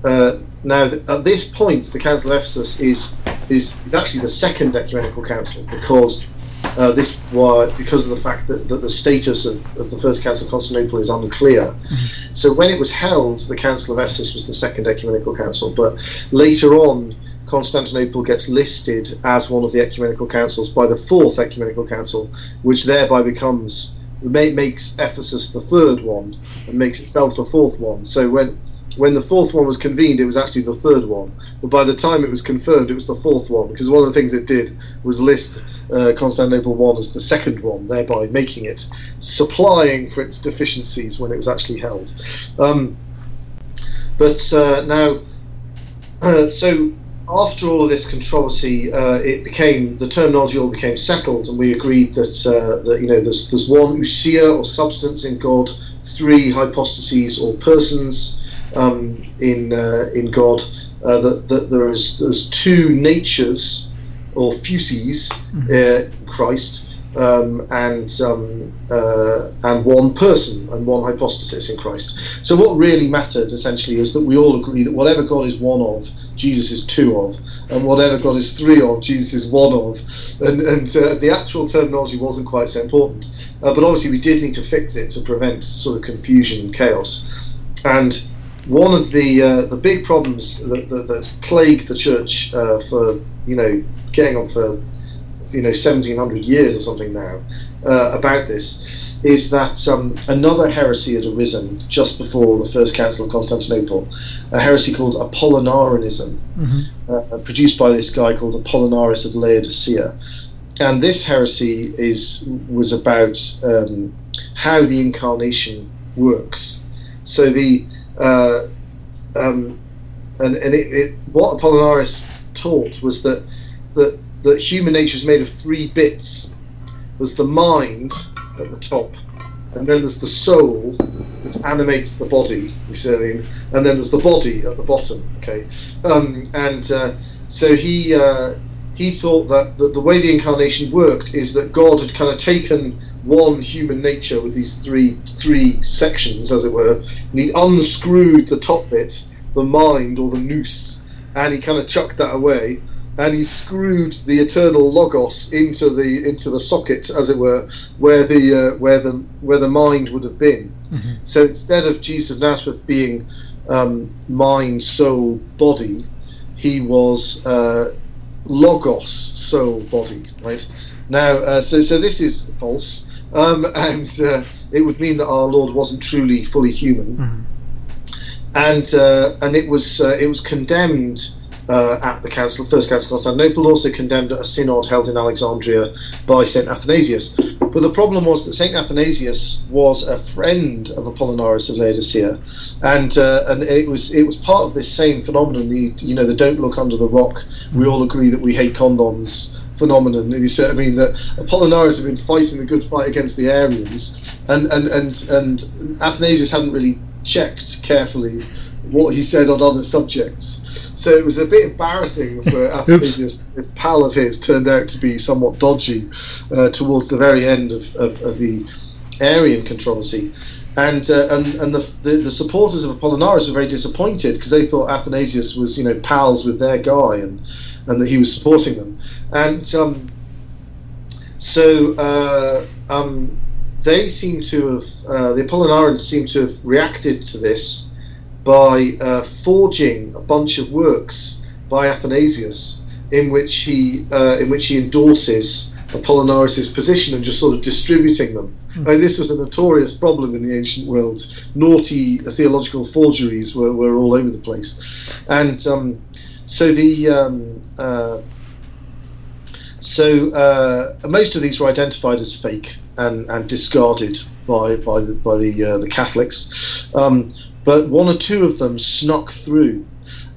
uh, now th- at this point the Council of Ephesus is is actually the second ecumenical council because. Uh, this why because of the fact that, that the status of, of the First Council of Constantinople is unclear. Mm-hmm. So when it was held, the Council of Ephesus was the second ecumenical council, but later on Constantinople gets listed as one of the ecumenical councils by the Fourth Ecumenical Council, which thereby becomes makes Ephesus the third one and makes itself the fourth one. So when When the fourth one was convened, it was actually the third one. But by the time it was confirmed, it was the fourth one, because one of the things it did was list uh, Constantinople one as the second one, thereby making it supplying for its deficiencies when it was actually held. Um, but uh, now, uh, so after all of this controversy, uh, it became the terminology all became settled, and we agreed that uh, that you know there's there's one ousia or substance in God, three hypostases or persons. Um, in uh, in God, uh, that the, there is there's two natures or fuses uh, in Christ, um, and um, uh, and one person and one hypostasis in Christ. So what really mattered essentially is that we all agree that whatever God is one of, Jesus is two of, and whatever God is three of, Jesus is one of. And and uh, the actual terminology wasn't quite so important, uh, but obviously we did need to fix it to prevent sort of confusion and chaos. And one of the uh, the big problems that, that, that's plagued the church uh, for you know getting on for you know seventeen hundred years or something now uh, about this is that um, another heresy had arisen just before the First Council of Constantinople, a heresy called Apollinarianism, mm-hmm. uh, produced by this guy called Apollinaris of Laodicea, and this heresy is was about um, how the incarnation works. So the Uh, um, and and it, it, what Apollinaris taught was that that that human nature is made of three bits. There's the mind at the top, and then there's the soul that animates the body. You see what I mean? And then there's the body at the bottom. Okay, um, and uh, so he uh, he thought that, that the way the incarnation worked is that God had kind of taken one human nature with these three three sections, as it were, and he unscrewed the top bit, the mind or the nous, and he kind of chucked that away, and he screwed the eternal logos into the into the socket, as it were, where the uh, where the where the mind would have been. Mm-hmm. So instead of Jesus of Nazareth being um, mind, soul, body, he was uh, logos, soul, body, right? Now, uh, so so this is false, um, and uh, it would mean that our Lord wasn't truly fully human, mm-hmm. and uh, and it was uh, it was condemned uh, at the Council, First Council of Constantinople, also condemned at a synod held in Alexandria by Saint Athanasius. But the problem was that Saint Athanasius was a friend of Apollinaris of Laodicea, and uh, and it was it was part of this same phenomenon. The, you know, the don't look under the rock. Mm-hmm. We all agree that we hate condoms. Phenomenon, if you see what I mean, that Apollinaris had been fighting the good fight against the Arians, and and and and Athanasius hadn't really checked carefully what he said on other subjects, so it was a bit embarrassing for Athanasius. This pal of his turned out to be somewhat dodgy uh, towards the very end of, of, of the Arian controversy, and uh, and and the, the the supporters of Apollinaris were very disappointed because they thought Athanasius was, you know, pals with their guy, and and that he was supporting them. And um, so uh, um, they seem to have, uh, the Apollinarians seem to have reacted to this by uh, forging a bunch of works by Athanasius in which he uh, in which he endorses Apollinaris's position and just sort of distributing them. Mm. I mean, this was a notorious problem in the ancient world. Naughty theological forgeries were, were all over the place. And um, so the... Um, uh, So uh, most of these were identified as fake and, and discarded by by the by the, uh, the Catholics, um, but one or two of them snuck through,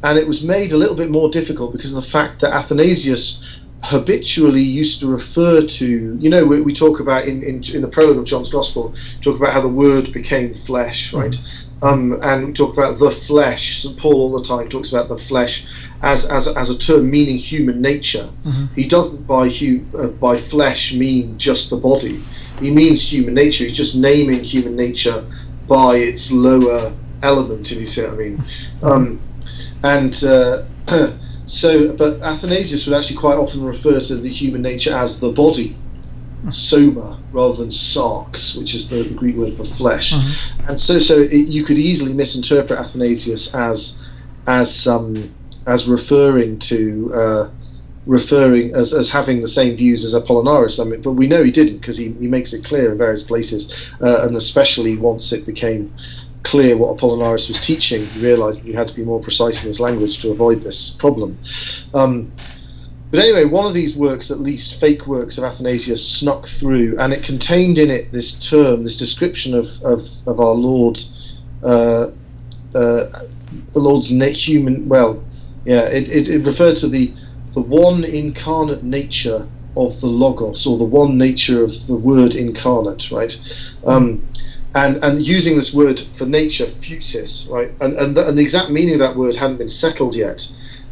and it was made a little bit more difficult because of the fact that Athanasius habitually used to refer to, you know, we, we talk about in, in in the prologue of John's Gospel, talk about how the Word became flesh, right? Mm-hmm. Um, and we talk about the flesh. Saint Paul all the time talks about the flesh as as as a term meaning human nature. Mm-hmm. He doesn't by hu- uh, by flesh mean just the body. He means human nature. He's just naming human nature by its lower element, if you see what I mean. Um, and uh, so, but Athanasius would actually quite often refer to the human nature as the body, soma, rather than sarx, which is the, the Greek word for flesh. Mm-hmm. And so, so it, you could easily misinterpret Athanasius as as um. as referring to, uh, referring as, as having the same views as Apollinaris. I mean, but we know he didn't, because he, he makes it clear in various places, uh, and especially once it became clear what Apollinaris was teaching, he realised that he had to be more precise in his language to avoid this problem. Um, but anyway, one of these works, at least fake works of Athanasius, snuck through, and it contained in it this term, this description of, of, of our Lord, uh, uh, the Lord's net human, well, Yeah, it, it, it referred to the the one incarnate nature of the Logos, or the one nature of the word incarnate, right? Um, and and using this word for nature, phusis, right? And and the, and the exact meaning of that word hadn't been settled yet.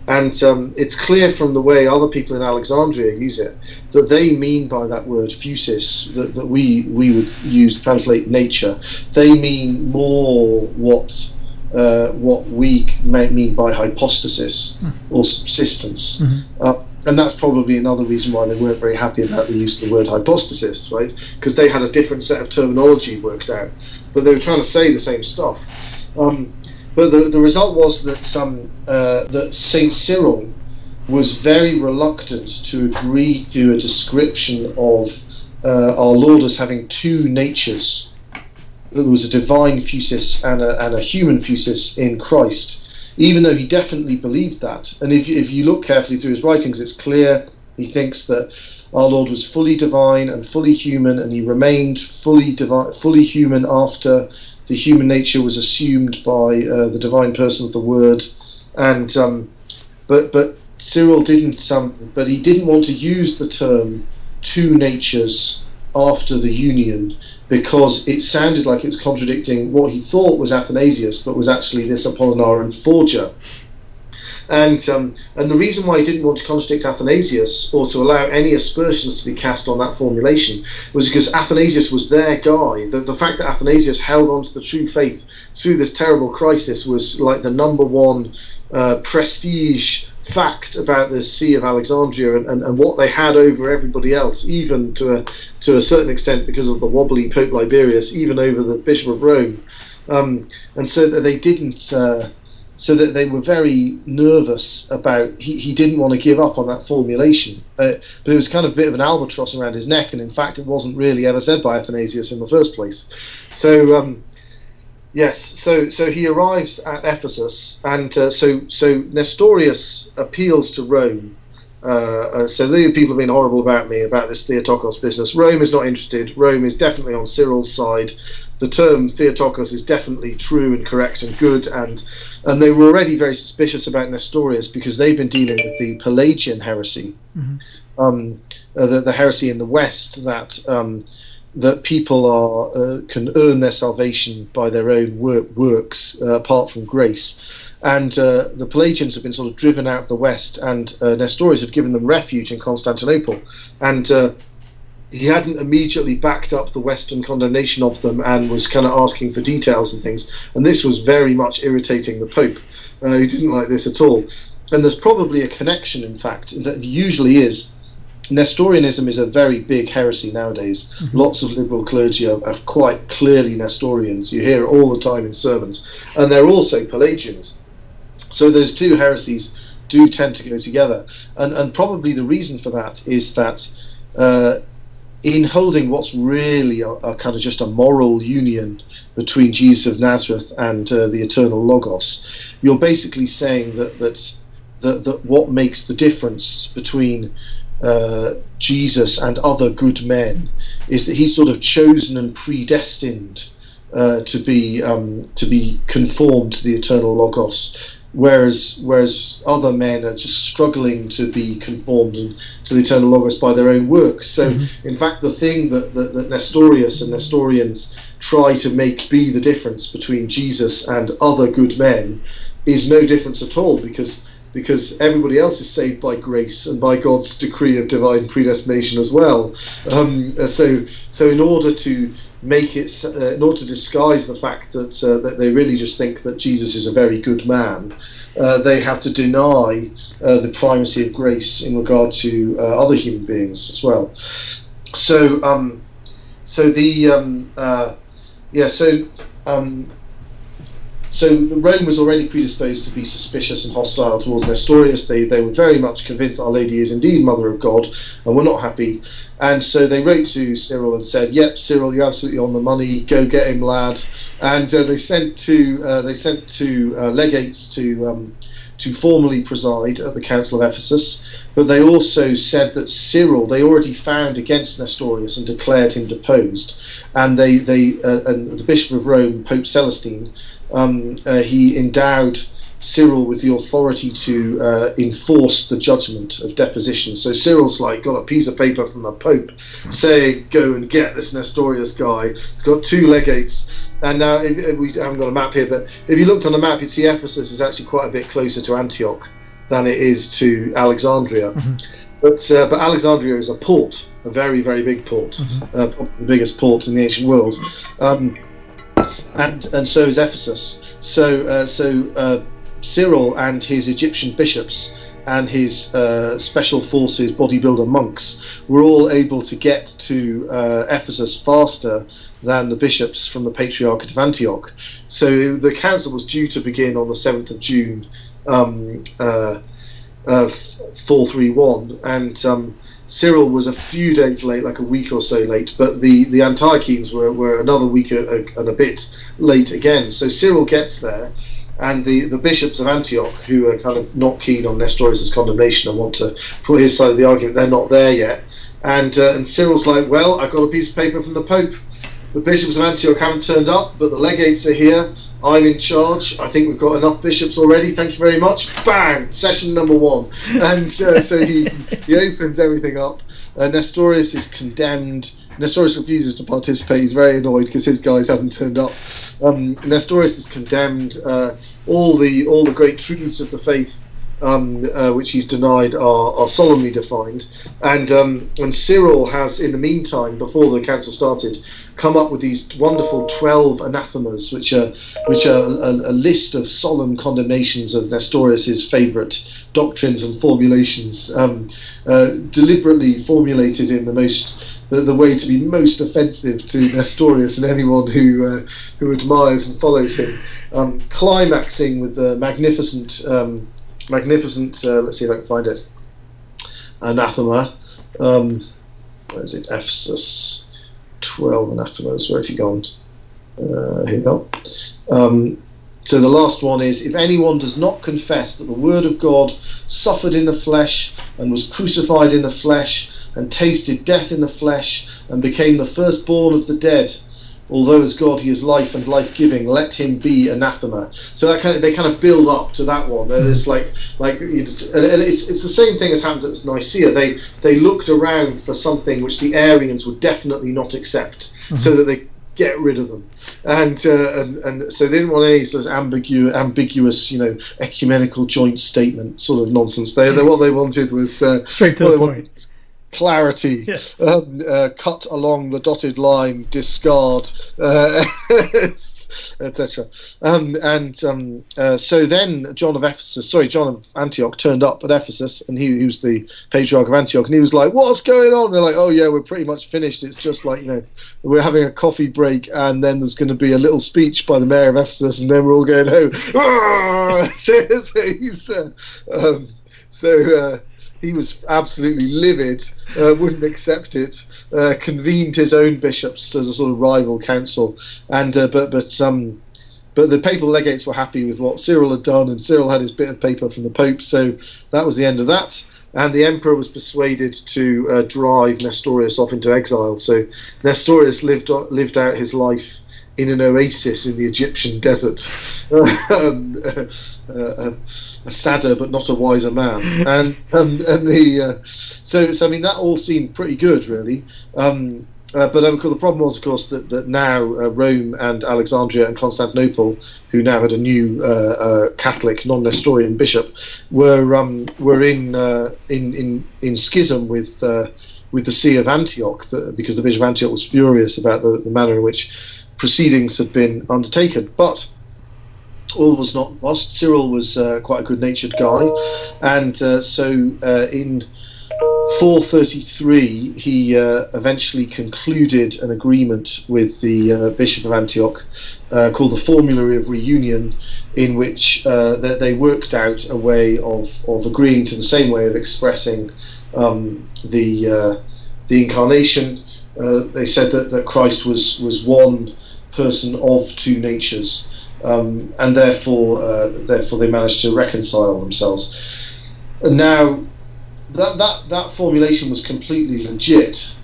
And um, it's clear from the way other people in Alexandria use it that they mean by that word phusis that, that we we would use translate nature. They mean more what. Uh, what we may mean by hypostasis mm. or subsistence, mm-hmm. uh, and that's probably another reason why they weren't very happy about the use of the word hypostasis, right? Because they had a different set of terminology worked out, but they were trying to say the same stuff. Um, but the, the result was that um, uh, that Saint Cyril was very reluctant to agree to a description of uh, our Lord as having two natures. There was a divine phusis and a, and a human phusis in Christ, even though he definitely believed that. And if, if you look carefully through his writings, it's clear he thinks that our Lord was fully divine and fully human, and he remained fully divine, fully human after the human nature was assumed by uh, the divine person of the Word. And um, but but Cyril didn't, um, but he didn't want to use the term two natures after the union, because it sounded like it was contradicting what he thought was Athanasius, but was actually this Apollinarian forger. And um, and the reason why he didn't want to contradict Athanasius or to allow any aspersions to be cast on that formulation was because Athanasius was their guy. The, the fact that Athanasius held on to the true faith through this terrible crisis was like the number one uh, prestige fact about the See of Alexandria, and, and, and what they had over everybody else, even to a to a certain extent because of the wobbly Pope Liberius, even over the Bishop of Rome. Um, and so that they didn't uh, so that they were very nervous about, he, he didn't want to give up on that formulation, uh, but it was kind of a bit of an albatross around his neck, and in fact it wasn't really ever said by Athanasius in the first place. So um, yes, so so he arrives at Ephesus, and uh, so so Nestorius appeals to Rome. Uh, uh, so the people have been horrible about me, about this Theotokos business. Rome is not interested. Rome is definitely on Cyril's side. The term Theotokos is definitely true and correct and good. And and they were already very suspicious about Nestorius because they've been dealing with the Pelagian heresy, mm-hmm. um, uh, the, the heresy in the West that um, that people are uh, can earn their salvation by their own work, works uh, apart from grace. And uh, the Pelagians have been sort of driven out of the West, and uh, Nestorius had given them refuge in Constantinople. And uh, he hadn't immediately backed up the Western condemnation of them and was kind of asking for details and things. And this was very much irritating the Pope, uh, who didn't like this at all. And there's probably a connection, in fact, that usually is. Nestorianism is a very big heresy nowadays. Mm-hmm. Lots of liberal clergy are, are quite clearly Nestorians. You hear it all the time in sermons. And they're also Pelagians. So those two heresies do tend to go together, and and probably the reason for that is that uh, in holding what's really a, a kind of just a moral union between Jesus of Nazareth and uh, the eternal Logos, you're basically saying that that that, that what makes the difference between Uh, Jesus and other good men is that he's sort of chosen and predestined uh, to be um, to be conformed to the eternal Logos. Whereas, whereas other men are just struggling to be conformed to the eternal Logos by their own works. So, mm-hmm. in fact, the thing that, that, that Nestorius and Nestorians try to make be the difference between Jesus and other good men is no difference at all, because because everybody else is saved by grace and by God's decree of divine predestination as well. Um, so, so in order to make it, uh, in order to disguise the fact that uh, that they really just think that Jesus is a very good man, uh, they have to deny uh, the primacy of grace in regard to uh, other human beings as well. So, um, so the um, uh, yeah, so. Um, So Rome was already predisposed to be suspicious and hostile towards Nestorius. They they were very much convinced that Our Lady is indeed Mother of God, and were not happy. And so they wrote to Cyril and said, "Yep, Cyril, you're absolutely on the money. Go get him, lad." And uh, they sent to uh, they sent to uh, legates to um, to formally preside at the Council of Ephesus. But they also said that Cyril, they already found against Nestorius and declared him deposed. And they they uh, and the Bishop of Rome, Pope Celestine. Um, uh, he endowed Cyril with the authority to uh, enforce the judgment of deposition. So Cyril's like got a piece of paper from the Pope saying, "Go and get this Nestorius guy." He's got two legates, and now if, if we haven't got a map here, but if you looked on the map, you'd see Ephesus is actually quite a bit closer to Antioch than it is to Alexandria. Mm-hmm. But uh, but Alexandria is a port, a very very big port, mm-hmm. uh, probably the biggest port in the ancient world. Um, And and so is Ephesus. So uh, so uh, Cyril and his Egyptian bishops and his uh, special forces bodybuilder monks were all able to get to uh, Ephesus faster than the bishops from the Patriarchate of Antioch. So the council was due to begin on the seventh of June, um, uh, uh, four thirty-one, and Um, Cyril was a few days late, like a week or so late, but the, the Antiochenes were, were another week a, a, and a bit late again. So Cyril gets there, and the, the bishops of Antioch, who are kind of not keen on Nestorius' condemnation and want to put his side of the argument, they're not there yet. And, uh, and Cyril's like, "Well, I've got a piece of paper from the Pope. The bishops of Antioch haven't turned up, but the legates are here. I'm in charge. I think we've got enough bishops already. Thank you very much." Bang! Session number one. And uh, so he, he opens everything up. Uh, Nestorius is condemned. Nestorius refuses to participate. He's very annoyed because his guys haven't turned up. Um, Nestorius is condemned. Uh, all the all the great truths of the faith, um, uh, which he's denied, are, are solemnly defined. And um, and Cyril has, in the meantime, before the council started, come up with these wonderful twelve anathemas, which are which are a, a list of solemn condemnations of Nestorius's favourite doctrines and formulations, um, uh, deliberately formulated in the most the, the way to be most offensive to Nestorius and anyone who uh, who admires and follows him, um, climaxing with the magnificent, um, magnificent. Uh, let's see if I can find it. Anathema. Um, where is it? Ephesus twelve anathemas. Where have you gone? Uh, here you go. Um, So the last one is, if anyone does not confess that the Word of God suffered in the flesh and was crucified in the flesh and tasted death in the flesh and became the firstborn of the dead, although as God he is life and life-giving, let him be anathema. So that kind of, they kind of build up to that one. There's like, like it's, and it's it's the same thing as happened at Nicaea. They they looked around for something which the Arians would definitely not accept, mm-hmm. so that they get rid of them, and uh, and and so they didn't want any sort of ambiguous, ambiguous, you know, ecumenical joint statement sort of nonsense. They, they what they wanted was uh, straight to the point. Clarity, yes. um, uh, cut along the dotted line, discard, uh, et cetera. Um, and um, uh, so then John of Ephesus, sorry, John of Antioch turned up at Ephesus, and he, he was the patriarch of Antioch, and he was like, "What's going on?" And they're like, "Oh yeah, we're pretty much finished. It's just like, you know, we're having a coffee break, and then there's going to be a little speech by the mayor of Ephesus, and then we're all going home." so, so he's uh, um, so. Uh, He was absolutely livid, uh, wouldn't accept it. Uh, convened his own bishops as a sort of rival council, and uh, but but um, but the papal legates were happy with what Cyril had done, and Cyril had his bit of paper from the Pope, so that was the end of that. And the emperor was persuaded to uh, drive Nestorius off into exile. So Nestorius lived lived out his life in an oasis in the Egyptian desert, um, uh, uh, a sadder but not a wiser man, and um, and the uh, so so I mean that all seemed pretty good, really. Um, uh, but um, the problem was, of course, that that now uh, Rome and Alexandria and Constantinople, who now had a new uh, uh, Catholic non-Nestorian bishop, were um, were in, uh, in in in schism with uh, with the See of Antioch, that, because the Bishop of Antioch was furious about the, the manner in which proceedings had been undertaken. But all was not lost. Cyril was uh, quite a good-natured guy, and uh, so uh, in four thirty-three he uh, eventually concluded an agreement with the uh, Bishop of Antioch uh, called the Formulary of Reunion, in which uh, that they worked out a way of, of agreeing to the same way of expressing um, the uh, the Incarnation. Uh, they said that, that Christ was was one person of two natures, um, and therefore uh, therefore they managed to reconcile themselves. And now that that, that formulation was completely legit,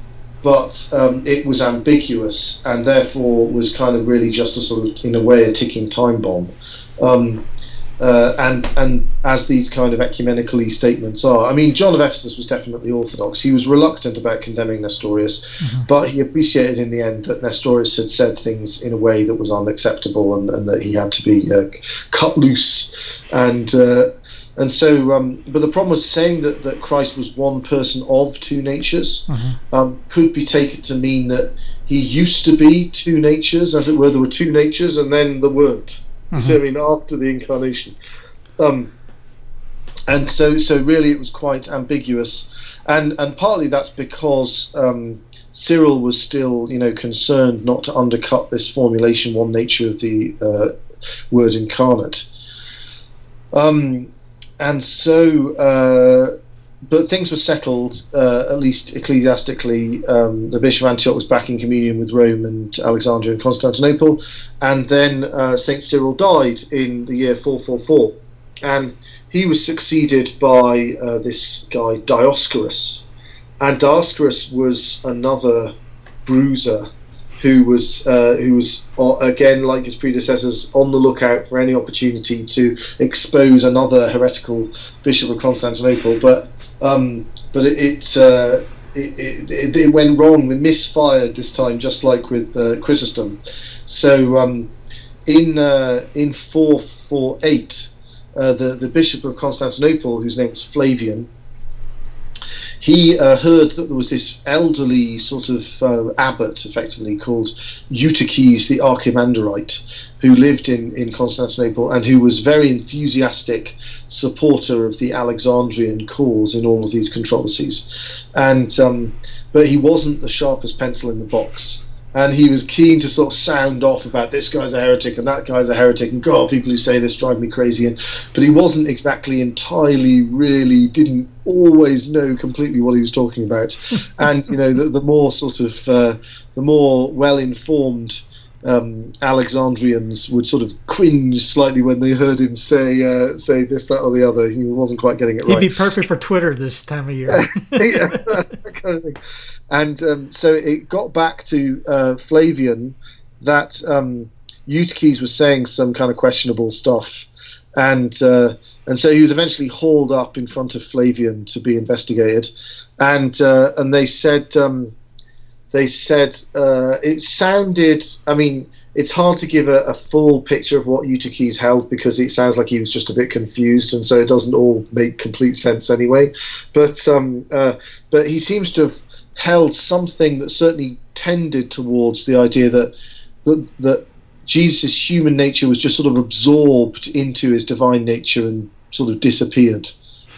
but um, it was ambiguous, and therefore was kind of really just a sort of, in a way, a ticking time bomb. Um, Uh, and and as these kind of ecumenically statements are, I mean, John of Ephesus was definitely Orthodox. He was reluctant about condemning Nestorius, mm-hmm. but he appreciated in the end that Nestorius had said things in a way that was unacceptable, and, and that he had to be uh, cut loose. And uh, and so, um, but the problem was saying that, that Christ was one person of two natures, mm-hmm. um, could be taken to mean that he used to be two natures, as it were. There were two natures, and then there weren't. Mm-hmm. I mean, after the Incarnation, um, and so so really it was quite ambiguous, and and partly that's because um, Cyril was still, you know, concerned not to undercut this formulation, one nature of the uh, Word incarnate, um, and so. Uh, But things were settled, uh, at least ecclesiastically. Um, the Bishop of Antioch was back in communion with Rome and Alexandria and Constantinople. And then uh, Saint Cyril died in the year four forty-four. And he was succeeded by uh, this guy, Dioscorus. And Dioscorus was another bruiser who was, uh, who was uh, again, like his predecessors, on the lookout for any opportunity to expose another heretical Bishop of Constantinople. But... Um, but it it, uh, it, it it went wrong. They misfired this time, just like with uh, Chrysostom. So um, in uh, in four forty-eight, uh, the the Bishop of Constantinople, whose name was Flavian, he uh, heard that there was this elderly sort of uh, abbot, effectively, called Eutyches the Archimandrite, who lived in, in Constantinople and who was very enthusiastic supporter of the Alexandrian cause in all of these controversies. And um, but he wasn't the sharpest pencil in the box. And he was keen to sort of sound off about this guy's a heretic and that guy's a heretic, and God, people who say this drive me crazy. And but he wasn't exactly entirely really didn't always know completely what he was talking about. And you know, the, the more sort of uh, the more well-informed um, Alexandrians would sort of cringe slightly when they heard him say uh, say this, that, or the other. He wasn't quite getting it right. He'd be perfect for Twitter this time of year. Yeah. Kind of thing. And um, so it got back to uh, Flavian that um, Eutyches was saying some kind of questionable stuff, and uh, and so he was eventually hauled up in front of Flavian to be investigated, and uh, and they said um, they said uh, it sounded. I mean, it's hard to give a, a full picture of what Eutyches held because it sounds like he was just a bit confused, and so it doesn't all make complete sense anyway. But um, uh, but he seems to have held something that certainly tended towards the idea that that, that Jesus' human nature was just sort of absorbed into his divine nature and sort of disappeared,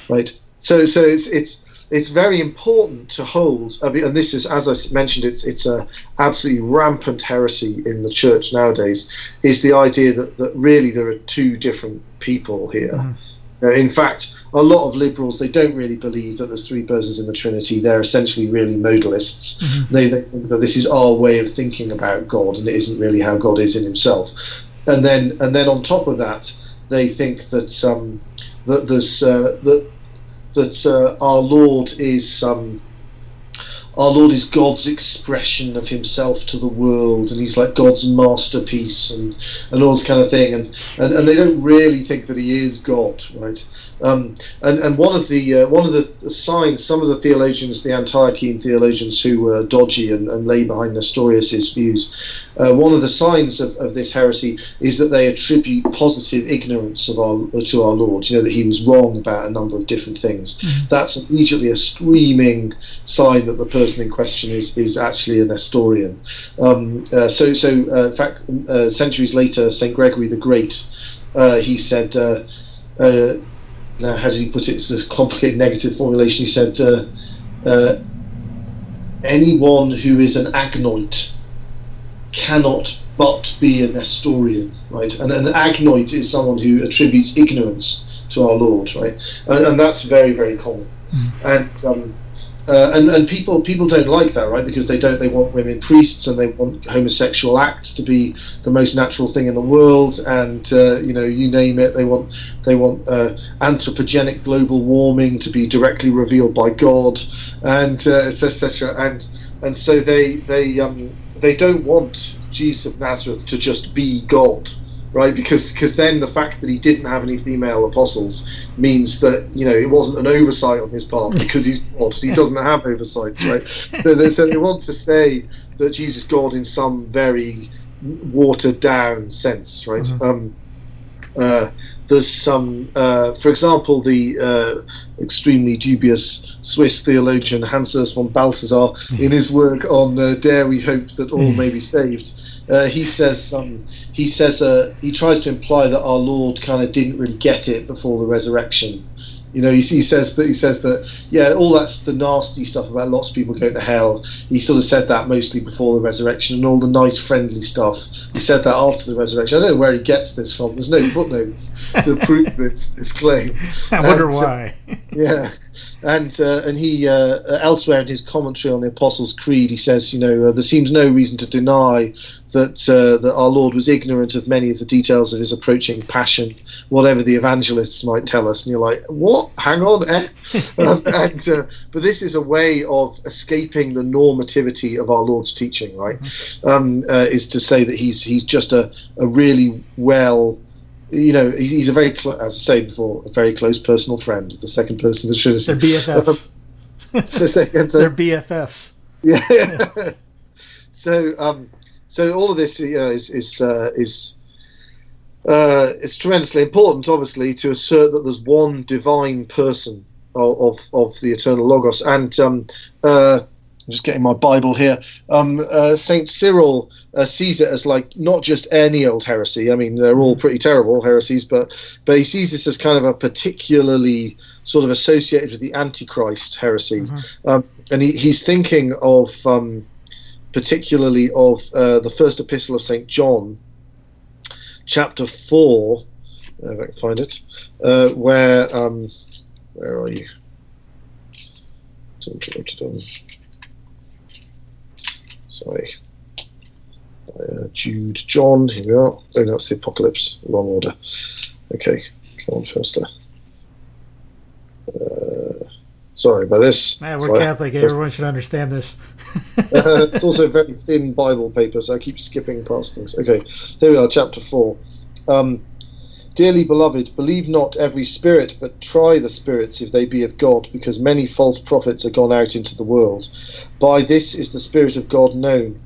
right? So so it's it's. It's very important to hold, and this is, as I mentioned, it's it's a absolutely rampant heresy in the church nowadays, is the idea that, that really there are two different people here. Mm-hmm. In fact, a lot of liberals, they don't really believe that there's three persons in the Trinity. They're essentially really modalists. Mm-hmm. They, they think that this is our way of thinking about God, and it isn't really how God is in himself. And then and then on top of that, they think that um, that there's uh, that. that uh, our Lord is um, our Lord is God's expression of himself to the world, and he's like God's masterpiece, and, and all this kind of thing, and, and, and they don't really think that he is God, right? Um, and, and one of the uh, one of the signs, some of the theologians, the Antiochian theologians who were dodgy and, and lay behind Nestorius' views, uh, one of the signs of, of this heresy is that they attribute positive ignorance of our to our Lord. You know, that he was wrong about a number of different things. Mm-hmm. That's immediately a screaming sign that the person in question is is actually a Nestorian. Um, uh, so, so uh, in fact, uh, centuries later, Saint Gregory the Great, uh, he said. Uh, uh, Now, how does he put it? It's a complicated negative formulation. He said, uh, uh, anyone who is an agnoite cannot but be a Nestorian, right? And an agnoite is someone who attributes ignorance to our Lord, right? And, and that's very, very common. Mm. And, um, uh, and and people people don't like that, right? Because they don't. They want women priests, and they want homosexual acts to be the most natural thing in the world. And uh, you know, you name it. They want they want uh, anthropogenic global warming to be directly revealed by God, and uh, et cetera. And and so they they um, they don't want Jesus of Nazareth to just be God. Right, because because then the fact that he didn't have any female apostles means that, you know, it wasn't an oversight on his part because he's God. He doesn't have oversights, right? So they, so they want to say that Jesus is God in some very watered down sense, right? Mm-hmm. Um, uh, there's some, uh, for example, the uh, extremely dubious Swiss theologian Hans-Urs von Balthasar, in his work on uh, Dare We Hope That All May Be Saved. Uh, he says um, he says uh, he tries to imply that our Lord kind of didn't really get it before the resurrection. You know, he, he says that he says that yeah, all that's the nasty stuff about lots of people going to hell. He sort of said that mostly before the resurrection, and all the nice friendly stuff, he said that after the resurrection. I don't know where he gets this from. There's no footnotes to prove this, this claim. I wonder and, why. Uh, yeah, and uh, and he uh, elsewhere in his commentary on the Apostles' Creed, he says, you know, uh, there seems no reason to deny that uh, that our Lord was ignorant of many of the details of his approaching passion, whatever the evangelists might tell us. And you're like, what? Hang on, eh? um, and, uh, but this is a way of escaping the normativity of our Lord's teaching, right? Um, uh, is to say that he's he's just a, a really well, you know, he's a very, cl- as I say before, a very close personal friend, the second person of the Trinity. They're B F F. Um, so, so, so, They're B F F. Yeah. yeah. so, um, So all of this, you know, is is uh, is uh, it's tremendously important, obviously, to assert that there's one divine person of of the eternal Logos. And um, uh, I'm just getting my Bible here. Um, uh, Saint Cyril uh, sees it as like not just any old heresy. I mean, they're all pretty terrible heresies, but but he sees this as kind of a particularly sort of associated with the Antichrist heresy. Mm-hmm. Um, and he, he's thinking of um, particularly of uh, the first epistle of Saint John, chapter four, uh, if I can find it, uh, where, um, where are you? Sorry. Uh, Jude, John, here we are. Oh, that's the Apocalypse. Wrong order. Okay, come on, first. Uh, sorry about this. Man, we're sorry. Catholic. First. Everyone should understand this. uh, it's also very thin Bible paper, so I keep skipping past things. Okay, here we are, chapter four. Um, Dearly beloved, believe not every spirit, but try the spirits if they be of God, because many false prophets are gone out into the world. By this is the Spirit of God known.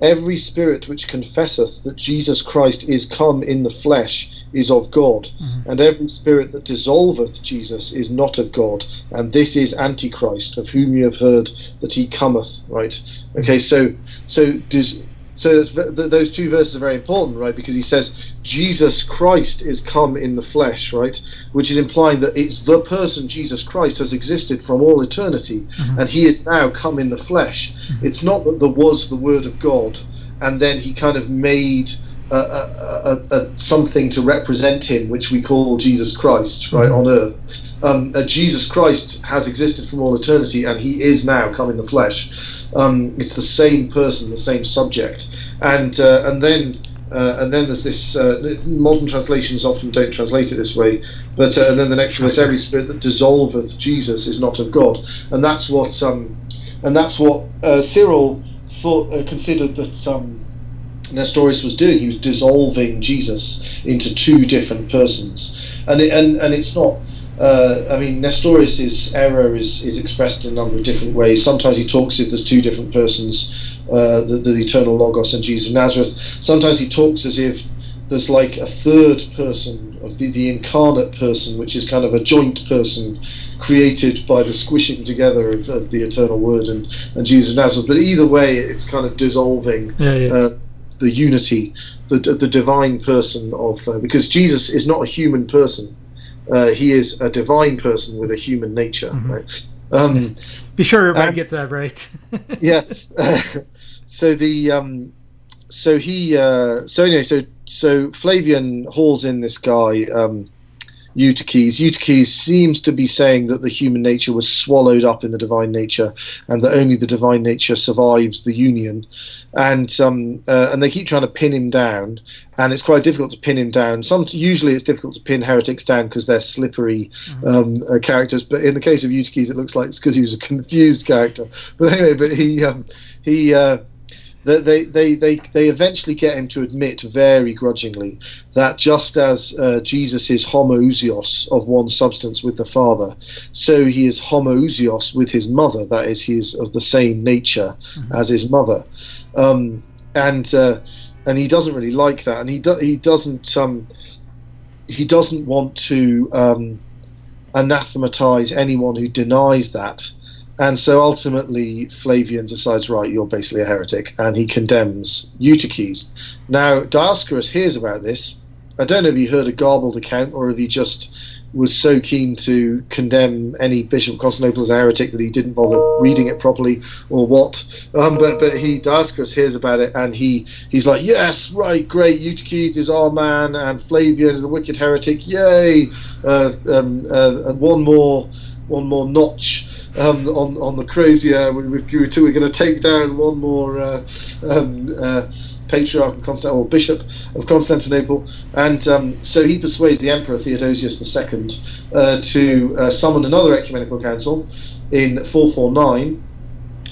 Every spirit which confesseth that Jesus Christ is come in the flesh is of God, mm-hmm. and every spirit that dissolveth Jesus is not of God, and this is Antichrist, of whom you have heard that he cometh. Right? Okay, so so does... So that's, th- those two verses are very important, right? Because he says Jesus Christ is come in the flesh, right? Which is implying that it's the person Jesus Christ has existed from all eternity, mm-hmm. and he is now come in the flesh. Mm-hmm. It's not that there was the Word of God, and then he kind of made a, a, a, a something to represent him, which we call Jesus Christ, right, mm-hmm. on earth. Um, uh, Jesus Christ has existed from all eternity, and he is now come in the flesh. Um, it's the same person, the same subject, and uh, and then uh, and then there's this. Uh, modern translations often don't translate it this way, but uh, and then the next one is every spirit that dissolveth Jesus is not of God, and that's what um, and that's what uh, Cyril thought uh, considered that. Um, Nestorius was doing. He was dissolving Jesus into two different persons, and it, and and it's not. Uh, I mean, Nestorius' error is, is expressed in a number of different ways. Sometimes he talks as if there's two different persons, uh, the, the eternal Logos and Jesus of Nazareth. Sometimes he talks as if there's like a third person, of the, the incarnate person, which is kind of a joint person created by the squishing together of, of the eternal Word and, and Jesus of Nazareth. But either way, it's kind of dissolving. Yeah, yeah. Uh, the unity, the the divine person of uh, because Jesus is not a human person. Uh, he is a divine person with a human nature. Mm-hmm. Right? Um, yes. Be sure everybody um, get that right. Yes. Uh, so the um, so he uh, so anyway so so Flavian hauls in this guy um, Eutyches. Eutyches seems to be saying that the human nature was swallowed up in the divine nature, and that only the divine nature survives the union. And um, uh, and they keep trying to pin him down. And it's quite difficult to pin him down. Some, usually it's difficult to pin heretics down because they're slippery um, uh, characters. But in the case of Eutyches, it looks like it's because he was a confused character. But anyway, but he um, he uh, they, they they they eventually get him to admit very grudgingly that just as uh, Jesus is homoousios, of one substance with the Father, so he is homoousios with his mother. That is, he is of the same nature mm-hmm. as his mother, um, and. Uh, And he doesn't really like that, and he do, he doesn't um, he doesn't want to um, anathematize anyone who denies that. And so ultimately, Flavian decides, right, you're basically a heretic, and he condemns Eutyches. Now, Dioscorus hears about this. I don't know if he heard a garbled account or if he just was so keen to condemn any Bishop of Constantinople as a heretic that he didn't bother reading it properly or what. Um, but but he Dioscorus hears about it, and he, he's like, yes, right, great, Eutyches is our man, and Flavian is a wicked heretic, yay! Uh, um, uh, and one more one more notch um, on, on the crozier. We, we, we're going to take down one more... Uh, um, uh, Patriarch of Constantinople, or Bishop of Constantinople, and um, so he persuades the Emperor Theodosius the Second uh, to uh, summon another ecumenical council in four forty-nine,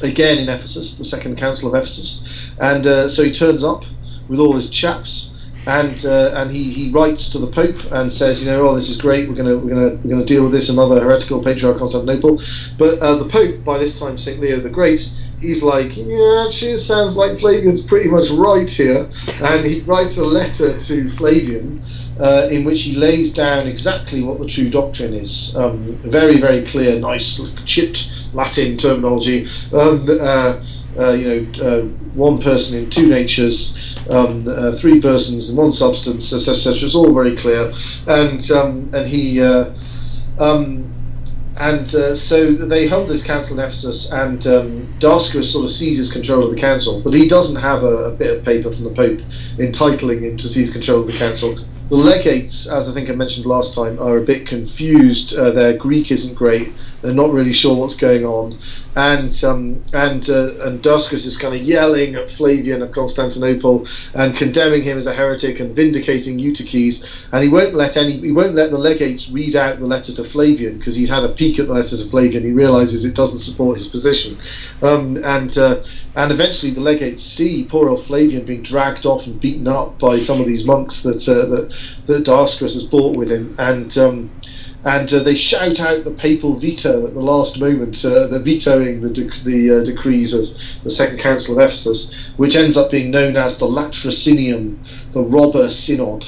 again in Ephesus, the Second Council of Ephesus, and uh, so he turns up with all his chaps. And uh, and he, he writes to the Pope and says, you know, oh, this is great. We're gonna we're gonna we're gonna deal with this. Another heretical patriarch of Constantinople, but uh, the Pope, by this time Saint Leo the Great, he's like, yeah, actually, it sounds like Flavian's pretty much right here, and he writes a letter to Flavian. uh, in which he lays down exactly what the true doctrine is. Um, very, very clear, nice, chipped Latin terminology. Um, uh, uh, you know, uh, one person in two natures, um, uh, three persons in one substance, et cetera, et cetera. It's all very clear, and um, and he. Uh, um, And uh, so they hold this council in Ephesus, and um, Dioscorus sort of seizes control of the council, but he doesn't have a, a bit of paper from the Pope entitling him to seize control of the council. The legates, as I think I mentioned last time, are a bit confused. Uh, their Greek isn't great. They're not really sure what's going on, and um, and uh, and Dioscorus is kind of yelling at Flavian of Constantinople and condemning him as a heretic and vindicating Eutyches. And he won't let any. He won't let the legates read out the letter to Flavian because he's had a peek at the letter to Flavian. He realizes it doesn't support his position, um, and uh, and eventually the legates see poor old Flavian being dragged off and beaten up by some of these monks that uh, that. that Dioscorus has brought with him, and um, and uh, they shout out the papal veto at the last moment, uh, the vetoing the de- the uh, decrees of the Second Council of Ephesus, which ends up being known as the Latrocinium, the robber synod,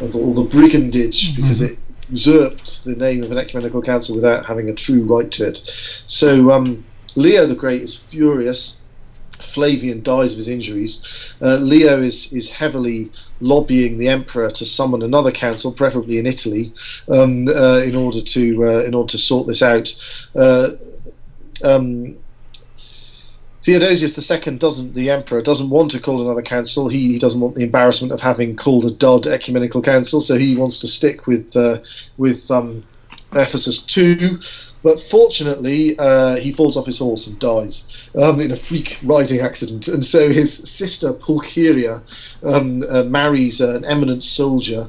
or the brigandage, mm-hmm. because it usurped the name of an ecumenical council without having a true right to it. So um, Leo the Great is furious. Flavian dies of his injuries. Uh, Leo is, is heavily lobbying the emperor to summon another council, preferably in Italy, um, uh, in order to uh, in order to sort this out. Uh, um, Theodosius the Second doesn't. The emperor doesn't want to call another council. He, he doesn't want the embarrassment of having called a dud ecumenical council, so he wants to stick with uh, with um, Ephesus two. But fortunately, uh, he falls off his horse and dies um, in a freak riding accident. And so his sister, Pulcheria, um, uh, marries uh, an eminent soldier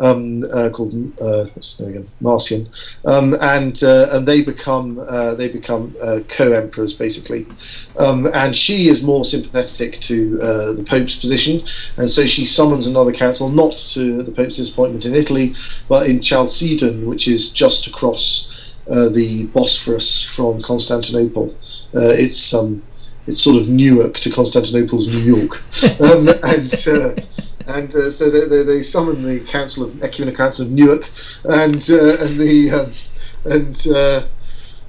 um, uh, called uh, what's his name again? Marcian, um, and uh, and they become uh, they become uh, co-emperors basically. Um, and she is more sympathetic to uh, the Pope's position, and so she summons another council, not to the Pope's disappointment in Italy, but in Chalcedon, which is just across. Uh, the Bosphorus from Constantinople. Uh, it's um, it's sort of Newark to Constantinople's New York, um, and uh, and uh, so they, they they summon the Council of Ecumenical Council of Newark, and uh, and the um, and uh,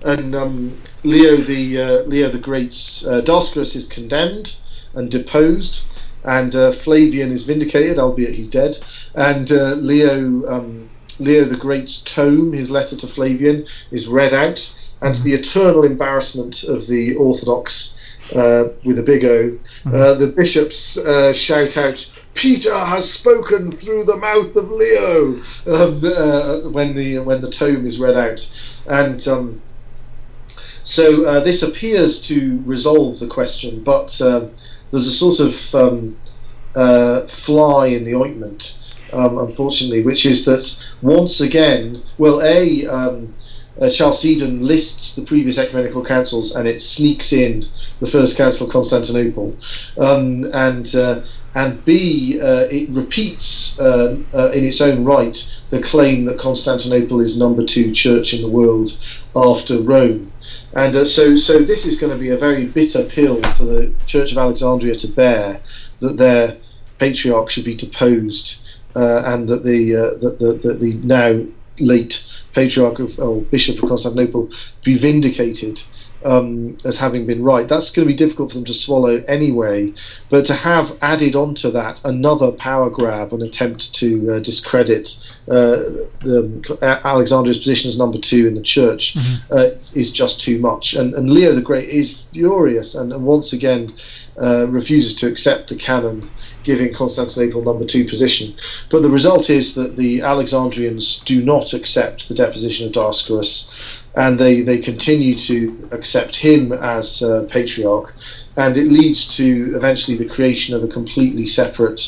and um, Leo the uh, Leo the Great's uh, Dioscorus is condemned and deposed, and uh, Flavian is vindicated, albeit he's dead, and uh, Leo. Um, Leo the Great's tome, his letter to Flavian, is read out, and to the eternal embarrassment of the Orthodox, uh, with a big O, uh, the bishops uh, shout out, "Peter has spoken through the mouth of Leo," um, uh, when the when the tome is read out, and. Um, So uh, this appears to resolve the question, but um, there's a sort of um, uh, fly in the ointment. Um, unfortunately, which is that once again, well, a um, uh, Chalcedon lists the previous ecumenical councils, and it sneaks in the First Council of Constantinople, um, and uh, and b uh, it repeats uh, uh, in its own right the claim that Constantinople is number two church in the world after Rome, and uh, so so this is going to be a very bitter pill for the Church of Alexandria to bear, that their patriarch should be deposed. Uh, and that the, uh, that the that the now late patriarch of, or bishop of Constantinople be vindicated um, as having been right. That's going to be difficult for them to swallow anyway. But to have added onto that another power grab, an attempt to uh, discredit uh, the, Alexandria's position as number two in the church, mm-hmm. uh, is just too much. And, and Leo the Great is furious, and, and once again uh, refuses to accept the canon giving Constantinople number two position. But the result is that the Alexandrians do not accept the deposition of Dioscorus, and they, they continue to accept him as uh, patriarch, and it leads to eventually the creation of a completely separate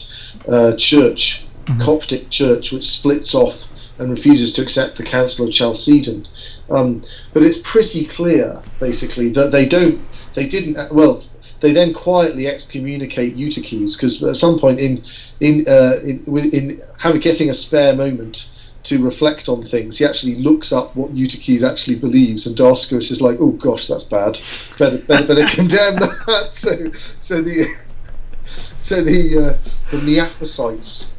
uh, church, mm-hmm. Coptic church, which splits off and refuses to accept the Council of Chalcedon. Um, but it's pretty clear, basically, that they don't, they didn't, well, they then quietly excommunicate Eutyches, because at some point in in uh, in, in having getting a spare moment to reflect on things, he actually looks up what Eutyches actually believes, and Dioscorus is like, "Oh gosh, that's bad. Better better, better condemn that." So so the so the uh, the Miaphysites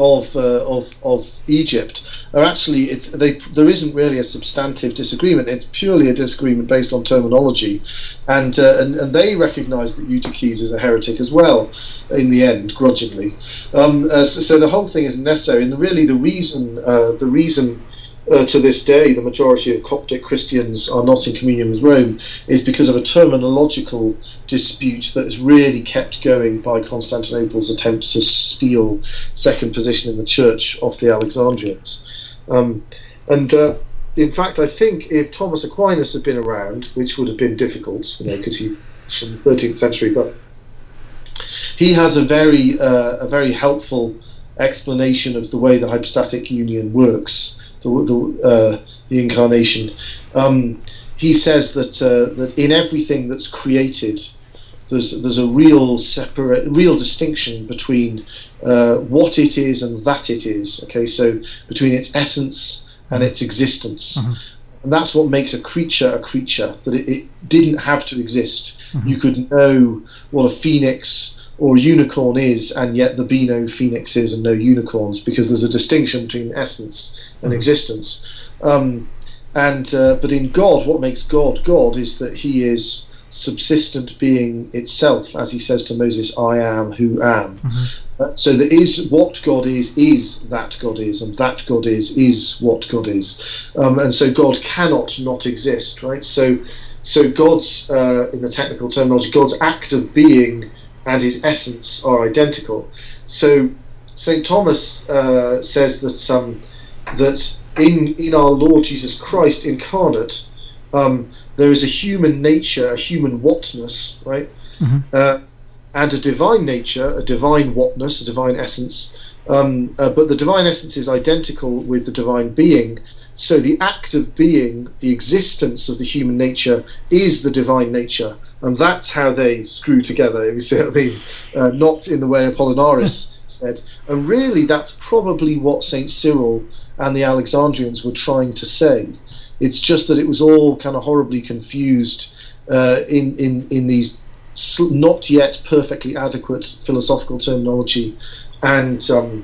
of uh, of of Egypt are actually it's they there isn't really a substantive disagreement. It's purely a disagreement based on terminology, and uh, and and they recognise that Eutyches is a heretic as well, in the end, grudgingly. Um, uh, so, so the whole thing isn't necessary, and really the reason uh, the reason. Uh, to this day, the majority of Coptic Christians are not in communion with Rome is because of a terminological dispute that is really kept going by Constantinople's attempt to steal second position in the Church of the Alexandrians. Um, and uh, in fact, I think if Thomas Aquinas had been around, which would have been difficult, you know, because he was from the thirteenth century, but he has a very uh, a very helpful explanation of the way the hypostatic union works. The the, uh, the incarnation. Um, he says that uh, that in everything that's created, there's there's a real separate, real distinction between uh, what it is and that it is. Okay, so between its essence and its existence, mm-hmm. and that's what makes a creature a creature. That it, it didn't have to exist. Mm-hmm. You could know what a phoenix or unicorn is, and yet there be no phoenixes and no unicorns, because there's a distinction between essence and existence. Um, and uh, but in God, what makes God God is that He is subsistent being itself, as He says to Moses, "I am who am." Mm-hmm. Uh, so there is what God is is that God is, and that God is is what God is. Um, and so God cannot not exist, right? So, so God's uh, in the technical terminology, God's act of being and his essence are identical. So Saint Thomas uh, says that um, that in in our Lord Jesus Christ incarnate, um, there is a human nature, a human whatness, right, mm-hmm. uh, and a divine nature, a divine whatness, a divine essence. Um, uh, but the divine essence is identical with the divine being. So the act of being, the existence of the human nature, is the divine nature. And that's how they screw together, if you see what I mean, uh, not in the way Apollinaris said. And really, that's probably what Saint Cyril and the Alexandrians were trying to say. It's just that it was all kind of horribly confused uh, in, in, in these not yet perfectly adequate philosophical terminology, and um,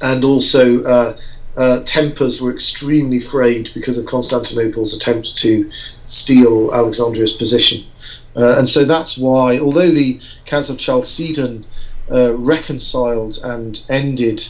and also uh, uh, tempers were extremely frayed because of Constantinople's attempt to steal Alexandria's position. Uh, and so that's why, although the Council of Chalcedon uh, reconciled and ended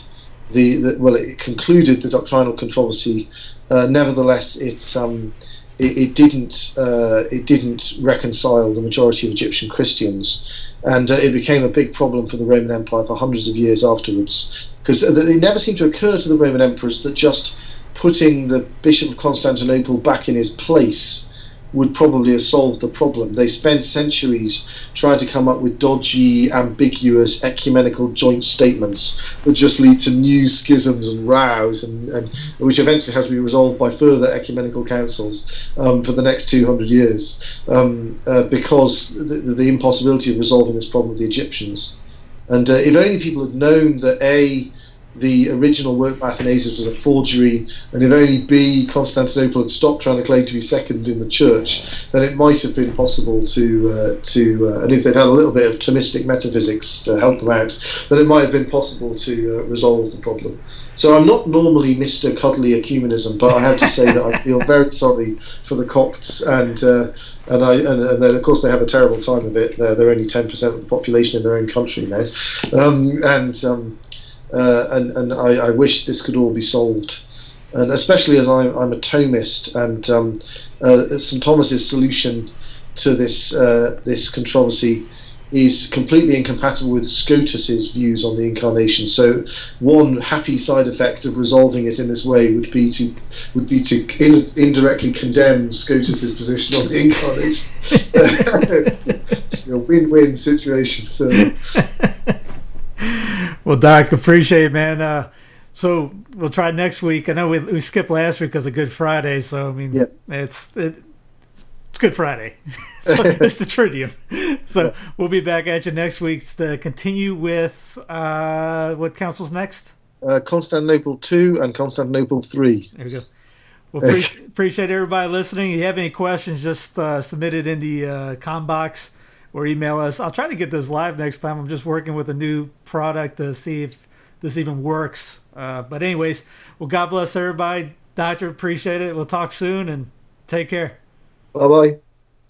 the, the well, it concluded the doctrinal controversy. Uh, nevertheless, it's um, it, it didn't uh, it didn't reconcile the majority of Egyptian Christians, and uh, it became a big problem for the Roman Empire for hundreds of years afterwards, because it never seemed to occur to the Roman emperors that just putting the Bishop of Constantinople back in his place would probably have solved the problem. They spent centuries trying to come up with dodgy, ambiguous, ecumenical joint statements that just lead to new schisms and rows, and, and which eventually has to be resolved by further ecumenical councils um, for the next two hundred years, um, uh, because the, the impossibility of resolving this problem with the Egyptians. And uh, if only people had known that A, the original work by Athanasius was a forgery, and if only B, Constantinople had stopped trying to claim to be second in the Church, then it might have been possible to uh, to uh, and if they'd had a little bit of Thomistic metaphysics to help them out, then it might have been possible to uh, resolve the problem. So I'm not normally Mister Cuddly Ecumenism, but I have to say that I feel very sorry for the Copts, and uh, and I and, and of course they have a terrible time of it. They're, they're only ten percent of the population in their own country now, um, and. Um, Uh, and and I, I wish this could all be solved, and especially as I'm, I'm a Thomist, and um, uh, Saint Thomas's solution to this uh, this controversy is completely incompatible with Scotus's views on the incarnation. So one happy side effect of resolving it in this way would be to would be to in, indirectly condemn Scotus's position on the incarnation. It's a win-win situation. So. Well, Doc, appreciate it, man. Uh, so we'll try next week. I know we we skipped last week because of Good Friday, so I mean, yeah. it's it, it's Good Friday. So it's the tritium. So yeah. We'll be back at you next week to continue with uh, what council's next? Uh, Constantinople two and Constantinople three. There we go. Well, pre- appreciate everybody listening. If you have any questions, just uh, submit it in the uh, com box. Or email us. I'll try to get this live next time. I'm just working with a new product to see if this even works. Uh, but anyways, well, God bless everybody. Doctor, appreciate it. We'll talk soon and take care. Bye-bye.